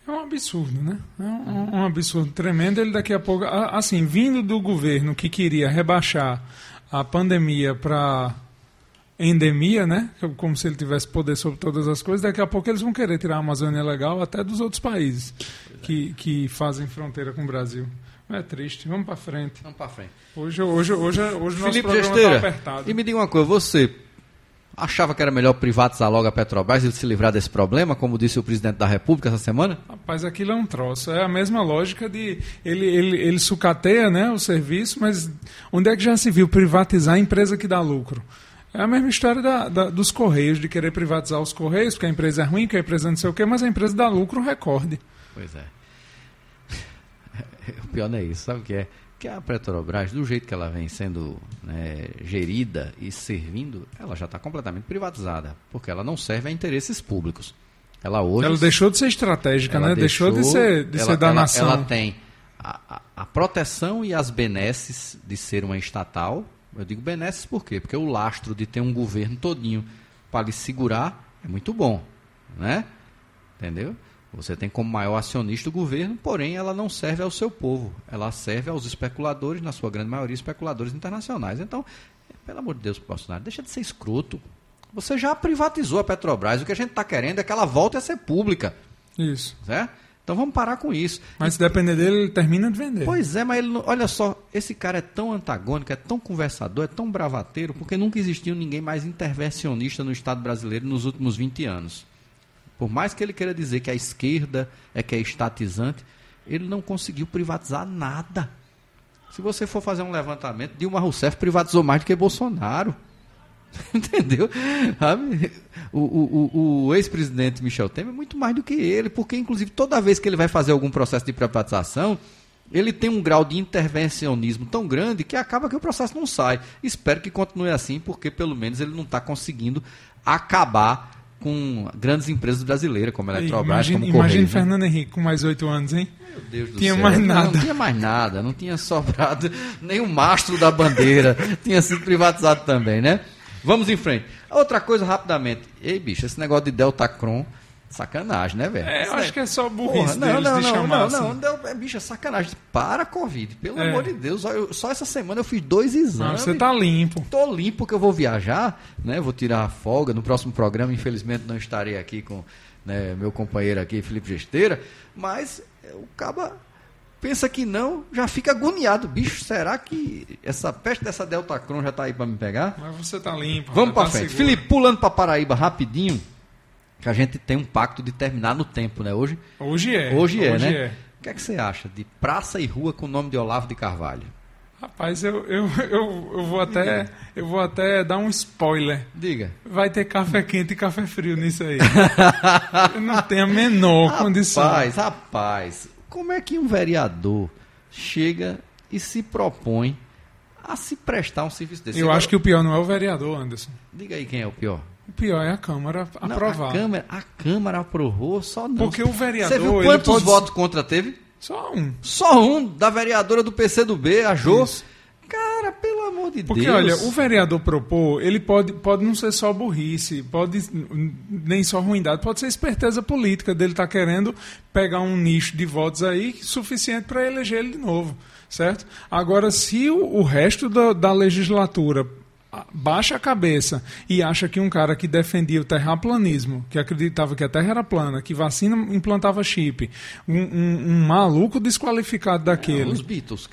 É um absurdo, né? É um, um absurdo tremendo. Ele daqui a pouco, assim, vindo do governo que queria rebaixar a pandemia para... endemia, né? Como se ele tivesse poder sobre todas as coisas. Daqui a pouco eles vão querer tirar a Amazônia Legal até dos outros países que, que fazem fronteira com o Brasil. É triste. Vamos para frente. Vamos para frente. Hoje, hoje, hoje, hoje o nosso programa está apertado. E me diga uma coisa, você, Achava que era melhor privatizar logo a Petrobras e se livrar desse problema, como disse o presidente da República essa semana? Rapaz, aquilo é um troço. É a mesma lógica de... Ele, ele, ele sucateia, né, o serviço, mas onde é que já se viu privatizar a empresa que dá lucro? É a mesma história da, da, dos Correios, de querer privatizar os Correios, porque a empresa é ruim, que a empresa não sei o quê, mas a empresa dá lucro, recorde. Pois é. O pior não é isso, sabe o que é? Que a Petrobras, do jeito que ela vem sendo, né, gerida e servindo, ela já está completamente privatizada, porque ela não serve a interesses públicos. Ela hoje... Ela deixou de ser estratégica, né? Deixou, deixou de ser, de ela, ser da ela, nação. Ela tem a, a, a proteção e as benesses de ser uma estatal. Eu digo benesses por quê? Porque o lastro de ter um governo todinho para lhe segurar é muito bom, né? Entendeu? Você tem como maior acionista o governo, porém ela não serve ao seu povo. Ela serve aos especuladores, na sua grande maioria, especuladores internacionais. Então, pelo amor de Deus, Bolsonaro, deixa de ser escroto. Você já privatizou a Petrobras. O que a gente está querendo é que ela volte a ser pública. Isso. Certo? Então vamos parar com isso. Mas se depender dele, ele termina de vender. Pois é, mas ele, olha só, esse cara é tão antagônico, é tão conversador, é tão bravateiro, porque nunca existiu ninguém mais intervencionista no Estado brasileiro nos últimos vinte anos. Por mais que ele queira dizer que a esquerda é que é estatizante, ele não conseguiu privatizar nada. Se você for fazer um levantamento, Dilma Rousseff privatizou mais do que Bolsonaro. Entendeu? O, o, o ex-presidente Michel Temer é muito mais do que ele, porque, inclusive, toda vez que ele vai fazer algum processo de privatização, ele tem um grau de intervencionismo tão grande que acaba que o processo não sai. Espero que continue assim, porque, pelo menos, ele não está conseguindo acabar com grandes empresas brasileiras, como a Eletrobras, como o Correio. Imagina Fernando Henrique com mais oito anos, hein? Meu Deus do céu. Tinha mais nada. Não tinha mais nada, não tinha sobrado nem o mastro da bandeira. Tinha sido privatizado também, né? Vamos em frente. Outra coisa, rapidamente. Ei, bicho, esse negócio de Deltacron, sacanagem, né, velho? É, eu acho que é só burrice deles de chamar assim. Não, não, não, bicho, é sacanagem. Para a Covid, pelo amor de Deus. Só, eu, só essa semana eu fiz dois exames. Você tá limpo. Tô limpo porque eu vou viajar, né? Vou tirar a folga. No próximo programa, infelizmente, não estarei aqui com, né, meu companheiro aqui, Felipe Gesteira. Mas o caba pensa que não, já fica agoniado. Bicho, será que essa peste dessa Deltacron já tá aí para me pegar? Mas você tá limpo. Vamos para frente. Seguro. Felipe, pulando para Paraíba rapidinho, que a gente tem um pacto de terminar no tempo, né? Hoje, hoje é. Hoje é, hoje né? É. O que é que você acha de praça e rua com o nome de Olavo de Carvalho? Rapaz, eu, eu, eu, eu, vou até, eu vou até dar um spoiler. Diga. Vai ter café quente e café frio nisso aí. Eu não tenho a menor rapaz, condição. Rapaz, rapaz, como é que um vereador chega e se propõe a se prestar um serviço desse? Eu Agora, acho que o pior não é o vereador, Anderson. Diga aí quem é o pior. O pior é a Câmara aprovar. A Câmara, a Câmara aprovou, só não. Porque o vereador... Você viu quantos pode... votos contra teve? Só um. Só um, da vereadora do P C do B, a Jô. Isso. Cara, pelo amor de Porque, Deus. Porque, olha, o vereador propor, ele pode, pode não ser só burrice, pode nem só ruindade, pode ser esperteza política dele estar tá querendo pegar um nicho de votos aí suficiente para eleger ele de novo, certo? Agora, se o, o resto da, da legislatura baixa a cabeça e acha que um cara que defendia o terraplanismo, que acreditava que a terra era plana, que vacina implantava chip, um, um, um maluco desqualificado daquele. É, os Beatles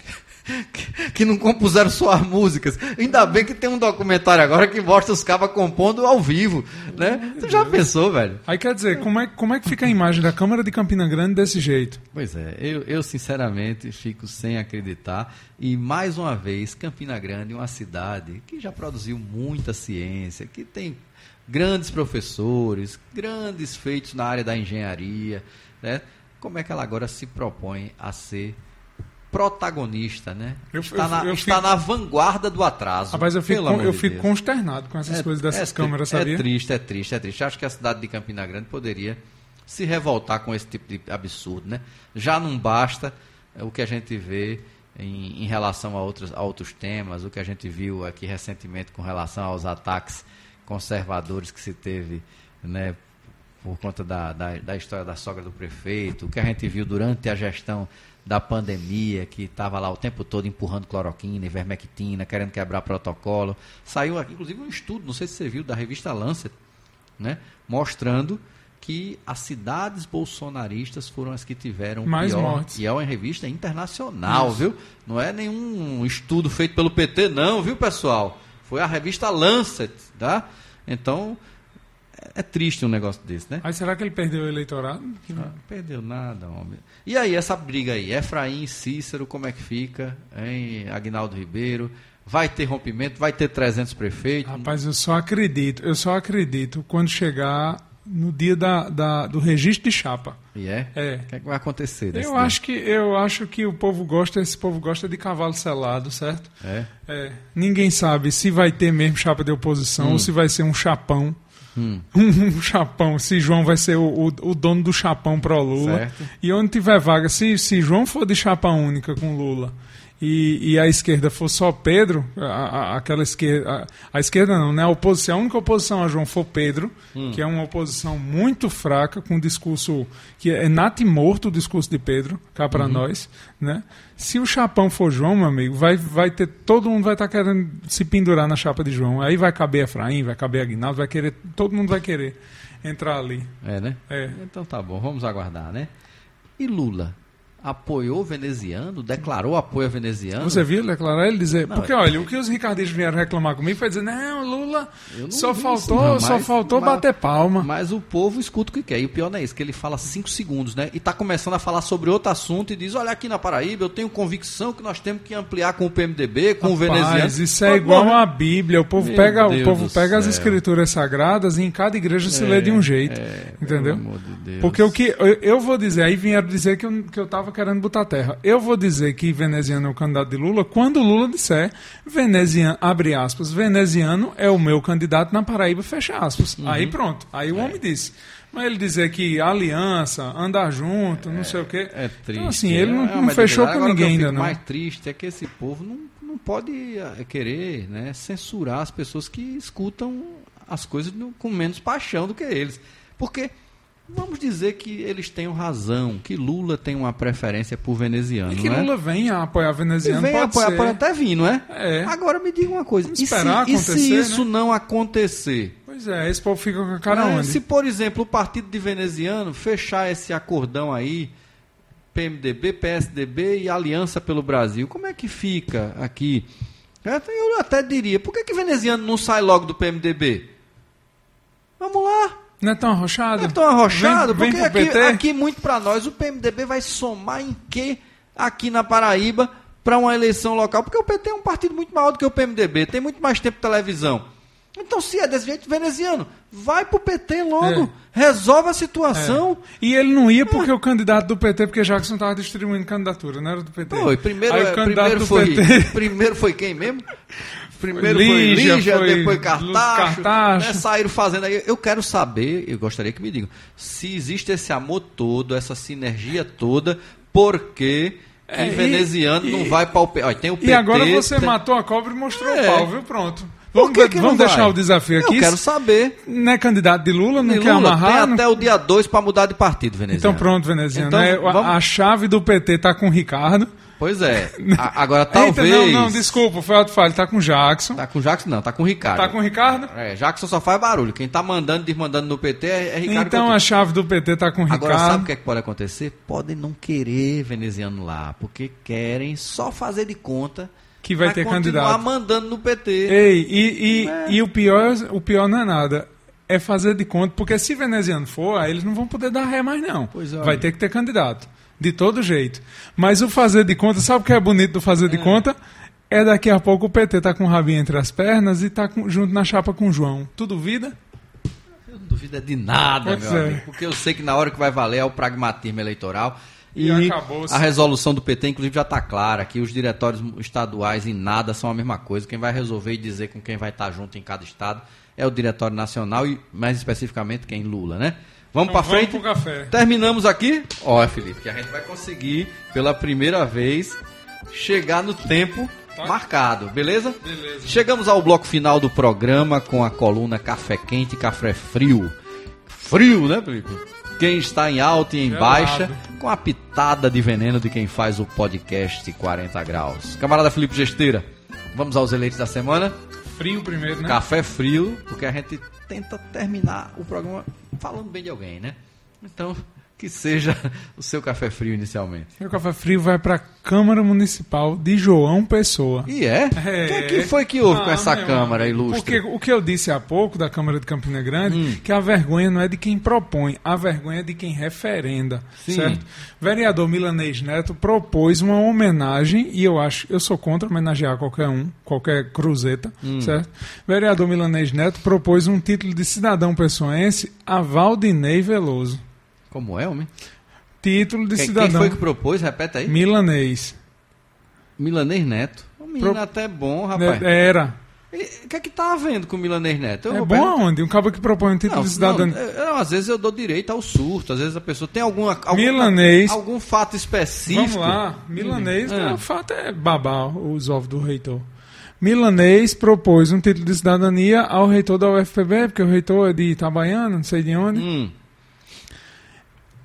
que, que não compuseram suas músicas. Ainda bem que tem um documentário agora que mostra os cabas compondo ao vivo, né? Você já pensou, velho? Aí quer dizer, como é, como é que fica a imagem da Câmara de Campina Grande desse jeito? Pois é, eu, eu sinceramente fico sem acreditar. E mais uma vez, Campina Grande é uma cidade que já produziu muita ciência, que tem grandes professores, grandes feitos na área da engenharia, né? Como é que ela agora se propõe a ser protagonista, né? Eu, está, eu, na, eu está fico... na vanguarda do atraso. Rapaz, eu fico, eu de fico consternado com essas é, coisas dessas é, câmeras, sabia? É triste, é triste, é triste. Acho que a cidade de Campina Grande poderia se revoltar com esse tipo de absurdo, né? Já não basta o que a gente vê em, em relação a outros, a outros temas, o que a gente viu aqui recentemente com relação aos ataques conservadores que se teve, né, por conta da, da, da história da sogra do prefeito, o que a gente viu durante a gestão da pandemia, que estava lá o tempo todo empurrando cloroquina, ivermectina, querendo quebrar protocolo. Saiu, inclusive, um estudo, não sei se você viu, da revista Lancet, né, mostrando que as cidades bolsonaristas foram as que tiveram mais pior, mortes. E é uma revista internacional, isso, viu? Não é nenhum estudo feito pelo P T, não, viu, pessoal? Foi a revista Lancet, tá? Então, é triste um negócio desse, né? Mas será que ele perdeu o eleitorado? Ah, não perdeu nada, homem. E aí, essa briga aí? Efraim, Cícero, como é que fica? Hein? Aguinaldo Ribeiro... Vai ter rompimento, vai ter trezentos prefeitos. Rapaz, eu só acredito, eu só acredito quando chegar no dia da, da, do registro de chapa. E é? É. O que, é que vai acontecer desse eu acho que Eu acho que o povo gosta, esse povo gosta de cavalo selado, certo? É. é. Ninguém sabe se vai ter mesmo chapa de oposição hum. ou se vai ser um chapão. Hum. Um chapão, se João vai ser o, o, o dono do chapão pro Lula. Certo. E onde tiver vaga, se, se João for de chapa única com Lula. E, e a esquerda for só Pedro, a, a, aquela esquerda. A, a esquerda não, né? A oposição, a única oposição a João for Pedro, hum. que é uma oposição muito fraca, com um discurso que é natimorto o discurso de Pedro, cá para uhum. nós, né? Se o chapão for João, meu amigo, vai, vai ter, todo mundo vai estar tá querendo se pendurar na chapa de João. Aí vai caber Efraim, vai caber Aguinaldo, vai querer, todo mundo vai querer entrar ali. É, né? É. Então tá bom, vamos aguardar, né? E Lula? Apoiou o veneziano, declarou apoio a veneziano. Você viu declarar ele dizer... Não, porque, olha, o que os ricardistas vieram reclamar comigo foi dizer, não, Lula, não só faltou, não, mas, só faltou mas, bater palma. Mas o povo escuta o que quer. E o pior não é isso, que ele fala cinco segundos, né? E está começando a falar sobre outro assunto e diz, olha, aqui na Paraíba, eu tenho convicção que nós temos que ampliar com o P M D B, com Rapaz, o veneziano. Isso é igual a Bíblia. O povo Meu pega, o povo pega as escrituras sagradas e em cada igreja se é, lê de um jeito. É, entendeu? Pelo amor de Deus. Porque o que... Eu, eu vou dizer, aí vieram dizer que eu, que eu tava querendo botar terra. Eu vou dizer que veneziano é o candidato de Lula quando Lula disser veneziano, abre aspas, veneziano é o meu candidato na Paraíba, fecha aspas. Uhum. Aí pronto. Aí o é. homem disse. Mas ele dizer que aliança, andar junto, é, não sei o quê. É triste. Então, assim, ele não, é, não fechou com ninguém ainda, não. O mais triste é que esse povo não, não pode querer, né, censurar as pessoas que escutam as coisas com menos paixão do que eles. Porque... Vamos dizer que eles tenham razão, que Lula tem uma preferência por veneziano, e que não é? Lula venha apoiar veneziano, e venha pode apoiar, ser. Pode até vir, não é? é? Agora me diga uma coisa, e se, e se isso né? não acontecer? Pois é, esse povo fica com a cara é, onde? Se, por exemplo, o partido de veneziano fechar esse acordão aí, P M D B, P S D B e Aliança pelo Brasil, como é que fica aqui? Eu até diria, por que que veneziano não sai logo do P M D B? Vamos lá. Não é tão arrochado? Não é tão arrochado, vem, porque vem aqui, aqui muito para nós, o P M D B vai somar em quê aqui na Paraíba para uma eleição local? Porque o P T é um partido muito maior do que o P M D B, tem muito mais tempo de televisão. Então, se é desse jeito, veneziano, vai pro P T logo, é. resolve a situação. É. E ele não ia porque é. o candidato do P T, porque Jackson estava distribuindo candidatura, não era do P T. Pô, primeiro, Aí, o candidato primeiro, do foi, P T... primeiro foi quem mesmo? Primeiro Lígia, foi Lígia, foi depois Cartacho, Cartacho. Né, saíram fazendo aí. Eu quero saber, eu gostaria que me digam, se existe esse amor todo, essa sinergia toda, porque... É, e veneziano e, não vai para o P T. Tem o P T. E agora você tem... matou a cobra e mostrou é. o pau, viu? Pronto. Vamos, Por que que vamos deixar vai? o desafio aqui. Eu quero saber. Não é candidato de Lula, não de quer Lula, amarrar. Tem até não... o dia dois para mudar de partido, veneziano. Então pronto, veneziano. Então, é, vamos... A chave do P T está com o Ricardo. Pois é. A, agora talvez... Eita, não, não, desculpa, foi outro falho. Está com o Jackson. Está com o Jackson, não. Está com o Ricardo. Está com o Ricardo? É, Jackson só faz barulho. Quem está mandando e desmandando no P T é, é Ricardo. Então a chave do P T está com o Ricardo. Agora sabe o que é que pode acontecer? Podem não querer veneziano lá, porque querem só fazer de conta... Que vai, vai ter candidato. Vai continuar mandando no P T. Ei, e, e, é. e o, pior, o pior não é nada. É fazer de conta, porque se veneziano for, aí eles não vão poder dar ré mais não. Pois é. Vai ter que ter candidato. De todo jeito. Mas o fazer de conta, sabe o que é bonito do fazer é. de conta? É daqui a pouco o P T tá com o rabinho entre as pernas e tá com, junto na chapa com o João. Tu duvida? Eu não duvido de nada, pois meu é. amigo. Porque eu sei que na hora que vai valer é o pragmatismo eleitoral. E, e a resolução do P T, inclusive, já está clara, que os diretórios estaduais em nada são a mesma coisa. Quem vai resolver e dizer com quem vai estar junto em cada estado é o Diretório Nacional e, mais especificamente, quem Lula, né? Vamos então, para frente? Vamos pro café. Terminamos aqui. Ó, Felipe, que a gente vai conseguir, pela primeira vez, chegar no tempo tá. marcado, beleza? Beleza. Chegamos ao bloco final do programa com a coluna Café Quente e Café Frio. Frio, né, Felipe? Quem está em alta e em baixa, com a pitada de veneno de quem faz o podcast quarenta Graus. Camarada Felipe Gesteira, vamos aos eleitos da semana? Frio primeiro, né? Café frio, porque a gente tenta terminar o programa falando bem de alguém, né? Então, que seja o seu café frio inicialmente. Meu café frio vai para a Câmara Municipal de João Pessoa. E é? é... O que, é que foi que houve não, com essa não, Câmara ilustre? Porque o que eu disse há pouco da Câmara de Campina Grande, hum. que a vergonha não é de quem propõe, a vergonha é de quem referenda. Sim. Certo? Vereador Milanês Neto propôs uma homenagem, e eu acho, eu sou contra homenagear qualquer um, qualquer cruzeta, hum. certo? Vereador Milanês Neto propôs um título de cidadão pessoense a Valdinei Veloso. Como é, homem? Título de quem, cidadão. Quem foi que propôs? Repete aí. Milanês. Milanês Neto. O menino Pro... até bom, rapaz. Era. O que é que tá havendo com o Milanês Neto? Eu é bom perguntar. Aonde? Um cabo que propõe um título não, de cidadão. Não, eu, às vezes eu dou direito ao surto. Às vezes a pessoa tem alguma, algum, Milanês, algum fato específico. Vamos lá. Milanês, hum. é. o fato é babá, os ovos do reitor. Milanês propôs um título de cidadania ao reitor da U F P B, porque o reitor é de Itabaiana, não sei de onde. Hum.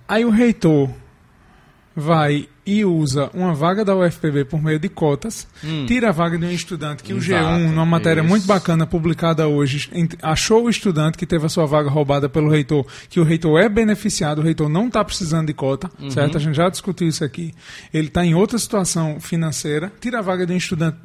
Aí o reitor vai e usa uma vaga da U F P B por meio de cotas, hum. tira a vaga de um estudante que Exato, o G um, numa matéria isso. muito bacana publicada hoje, achou o estudante que teve a sua vaga roubada pelo reitor, que o reitor é beneficiado, o reitor não está precisando de cota, uhum. certo? A gente já discutiu isso aqui. Ele está em outra situação financeira, tira a vaga de um estudante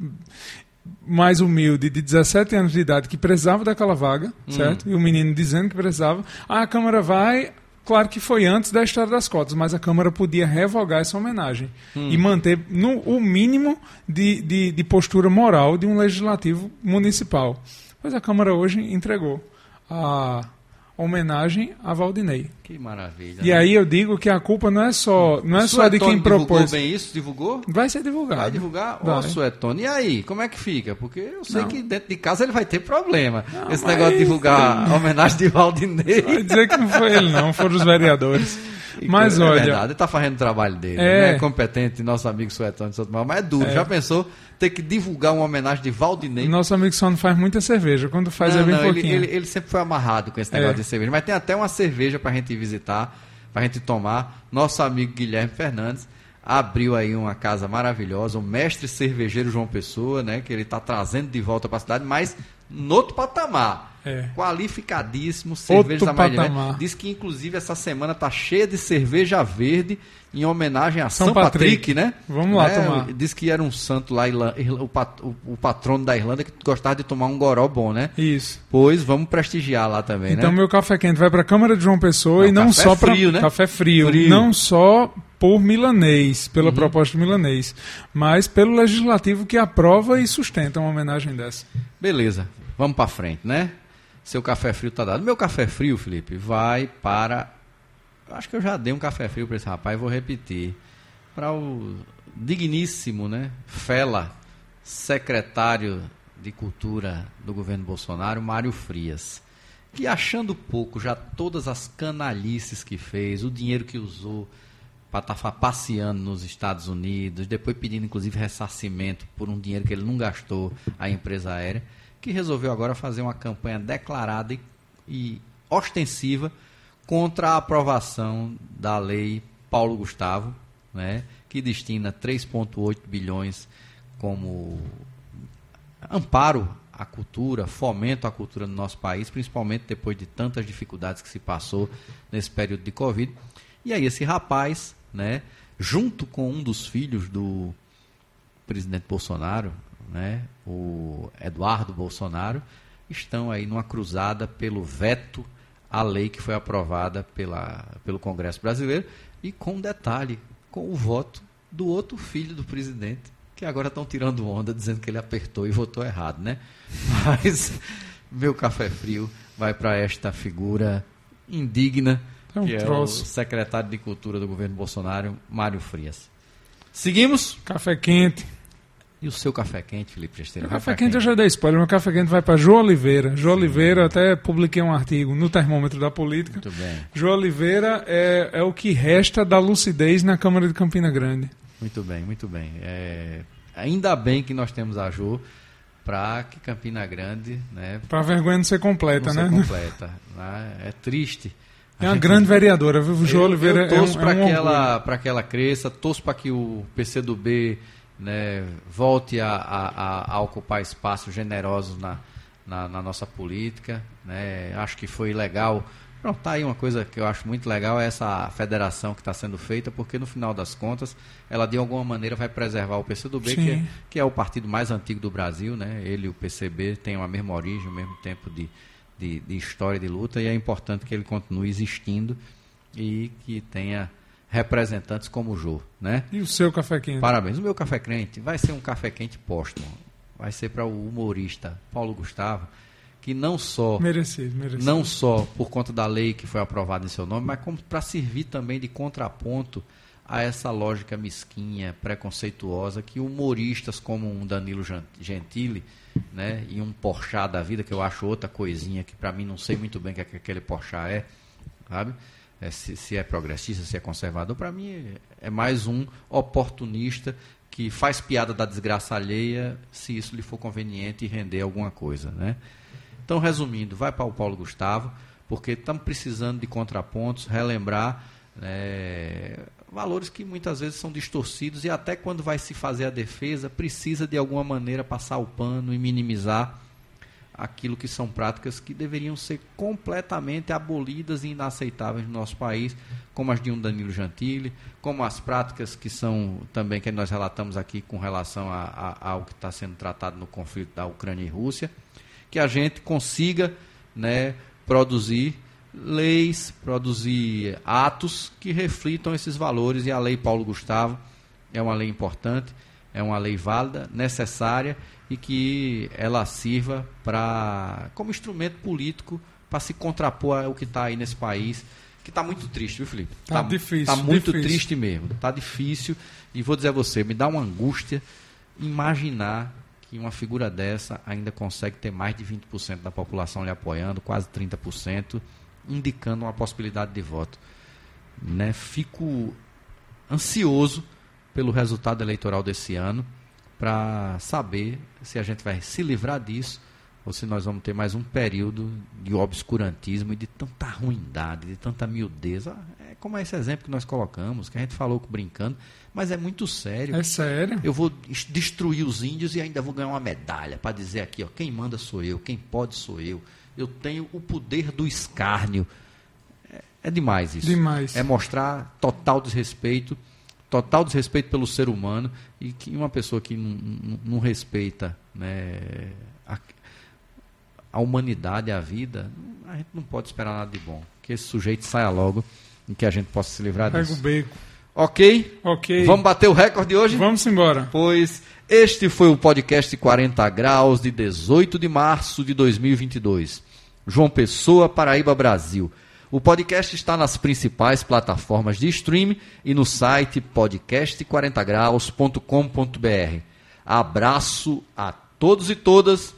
mais humilde, de dezessete anos de idade, que precisava daquela vaga, uhum. certo? E o menino dizendo que precisava. A Câmara vai... Claro que foi antes da história das cotas, mas a Câmara podia revogar essa homenagem hum. e manter no, o mínimo de, de, de postura moral de um legislativo municipal. Pois a Câmara hoje entregou a homenagem a Valdinei. Que maravilha. E né? aí eu digo que a culpa não é só, não é só de quem propôs. Divulgou bem isso? Divulgou? Vai ser divulgado. Vai divulgar? Ó, Suetônio. E aí, como é que fica? Porque eu sei não. que dentro de casa ele vai ter problema. Não, esse negócio de divulgar a homenagem de Valdinei. Vai dizer que não foi ele não, foram os vereadores. E mas olha... É verdade, ele está fazendo o trabalho dele. É... Não é competente, nosso amigo Suetônio de Santo Mauro, mas é duro. É. Já pensou ter que divulgar uma homenagem de Valdinei? Nosso amigo só não faz muita cerveja. Quando faz não, é bem não, pouquinho. Ele, ele, ele sempre foi amarrado com esse negócio é. de cerveja. Mas tem até uma cerveja para a gente visitar, para a gente tomar. Nosso amigo Guilherme Fernandes abriu aí uma casa maravilhosa, o mestre cervejeiro João Pessoa, né, que ele está trazendo de volta para a cidade, mas no outro patamar. É. Qualificadíssimo, cerveja da Marighella. Diz que inclusive essa semana está cheia de cerveja verde em homenagem a São, São Patrick, Patrick, né? Vamos lá é, tomar. Diz que era um santo lá, o patrono da Irlanda, que gostava de tomar um goró bom, né? Isso. Pois vamos prestigiar lá também, então, né? Meu café quente vai para a Câmara de João Pessoa, não, e não só para né? café frio, frio, não só por Milanês, pela uhum. proposta do Milanês, mas pelo legislativo que aprova e sustenta uma homenagem dessa. Beleza. Vamos para frente, né? Seu café frio tá dado. Meu café frio, Felipe, vai para... Acho que eu já dei um café frio para esse rapaz, vou repetir. Para o digníssimo, né? Fela, secretário de Cultura do governo Bolsonaro, Mário Frias. Que achando pouco já todas as canalices que fez, o dinheiro que usou para estar passeando nos Estados Unidos, depois pedindo, inclusive, ressarcimento por um dinheiro que ele não gastou à empresa aérea, que resolveu agora fazer uma campanha declarada e, e ostensiva contra a aprovação da lei Paulo Gustavo, né, que destina três vírgula oito bilhões como amparo à cultura, fomento à cultura no nosso país, principalmente depois de tantas dificuldades que se passou nesse período de Covid. E aí esse rapaz, né, junto com um dos filhos do presidente Bolsonaro, né, o Eduardo Bolsonaro, estão aí numa cruzada pelo veto à lei que foi aprovada pela, pelo Congresso Brasileiro e, com detalhe, com o voto do outro filho do presidente, que agora estão tirando onda, dizendo que ele apertou e votou errado, né? Mas meu café frio vai para esta figura indigna, é um que troço. É o secretário de Cultura do governo Bolsonaro, Mário Frias. Seguimos? Café quente. E o seu café quente, Felipe Gesteira? O café, café quente, quente eu já dei spoiler. Meu café quente vai para João Oliveira. João Oliveira, até publiquei um artigo no Termômetro da Política. Muito bem. João Oliveira é, é o que resta da lucidez na Câmara de Campina Grande. Muito bem, muito bem. É, ainda bem que nós temos a Jô para que Campina Grande... Né, para a vergonha não ser completa, não né? Não ser completa. Né? É triste. É uma grande vereadora, viu? O João eu, Oliveira eu torço é um, para é um que ela, para que ela cresça, torço para que o P C do B... Né, volte a, a, a ocupar espaços generosos na, na, na nossa política, né. Acho que foi legal Pronto, tá aí uma coisa que eu acho muito legal, é essa federação que está sendo feita, porque no final das contas, ela de alguma maneira vai preservar o P C do B, que é, que é o partido mais antigo do Brasil, né? Ele e o P C B têm a mesma origem, o mesmo tempo de, de, de história e de luta, e é importante que ele continue existindo e que tenha representantes como o Jô, né? E o seu café quente? Parabéns. O meu café quente vai ser um café quente póstumo. Vai ser para o humorista Paulo Gustavo, que não só, merecido, merecido. não só por conta da lei que foi aprovada em seu nome, mas como para servir também de contraponto a essa lógica mesquinha, preconceituosa, que humoristas como um Danilo Gentili, né, e um Porchat da vida, que eu acho outra coisinha, que para mim não sei muito bem o que aquele Porchat é, sabe? É, se, se é progressista, se é conservador, para mim é mais um oportunista que faz piada da desgraça alheia, se isso lhe for conveniente e render alguma coisa, né? Então, resumindo, vai para o Paulo Gustavo, porque estamos precisando de contrapontos, relembrar é, valores que muitas vezes são distorcidos, e até quando vai se fazer a defesa, precisa de alguma maneira passar o pano e minimizar aquilo que são práticas que deveriam ser completamente abolidas e inaceitáveis no nosso país, como as de um Danilo Gentili, como as práticas que são também, que nós relatamos aqui com relação a, a, ao que está sendo tratado no conflito da Ucrânia e Rússia, que a gente consiga, né, produzir leis, produzir atos que reflitam esses valores. E a lei Paulo Gustavo é uma lei importante, é uma lei válida, necessária, e que ela sirva pra, como instrumento político para se contrapor ao que está aí nesse país, que está muito triste, viu, Felipe? Está tá difícil. Está muito difícil. triste mesmo, está difícil. E vou dizer a você, me dá uma angústia imaginar que uma figura dessa ainda consegue ter mais de vinte por cento da população lhe apoiando, quase trinta por cento, indicando uma possibilidade de voto. Né? Fico ansioso pelo resultado eleitoral desse ano para saber se a gente vai se livrar disso ou se nós vamos ter mais um período de obscurantismo e de tanta ruindade, de tanta miudeza. É como esse exemplo que nós colocamos, que a gente falou brincando, mas é muito sério. É sério? Eu vou destruir os índios e ainda vou ganhar uma medalha para dizer aqui, ó, quem manda sou eu, quem pode sou eu. Eu tenho o poder do escárnio. É, é demais isso. Demais. É mostrar total desrespeito, total desrespeito pelo ser humano, e que uma pessoa que não, não, não respeita, né, a, a humanidade, a vida, a gente não pode esperar nada de bom. Que esse sujeito saia logo e que a gente possa se livrar Pega disso. Pega o beco. Ok? Ok. Vamos bater o recorde hoje? Vamos embora. Pois este foi o podcast quarenta graus de dezoito de março de dois mil e vinte e dois. João Pessoa, Paraíba, Brasil. O podcast está nas principais plataformas de streaming e no site podcast quarenta graus ponto com ponto br. Abraço a todos e todas.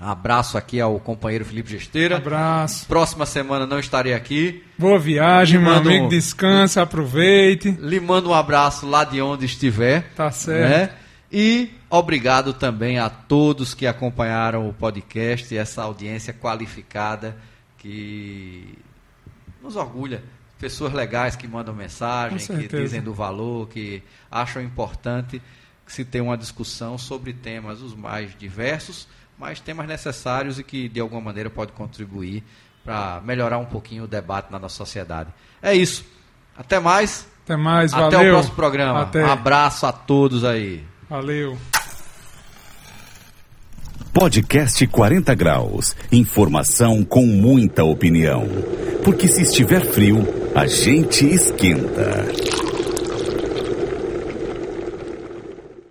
Abraço aqui ao companheiro Felipe Gesteira. Abraço. Próxima semana não estarei aqui. Boa viagem, meu amigo. Um... Descansa, aproveite. Lhe mando um abraço lá de onde estiver. Tá certo. Né? E obrigado também a todos que acompanharam o podcast e essa audiência qualificada que nos orgulha, pessoas legais que mandam mensagem, que dizem do valor, que acham importante que se tenha uma discussão sobre temas os mais diversos, mas temas necessários e que de alguma maneira pode contribuir para melhorar um pouquinho o debate na nossa sociedade. É isso. Até mais. Até mais, valeu. Até o próximo programa. Até. Abraço a todos aí. Valeu. Podcast quarenta graus. Informação com muita opinião. Porque se estiver frio, a gente esquenta.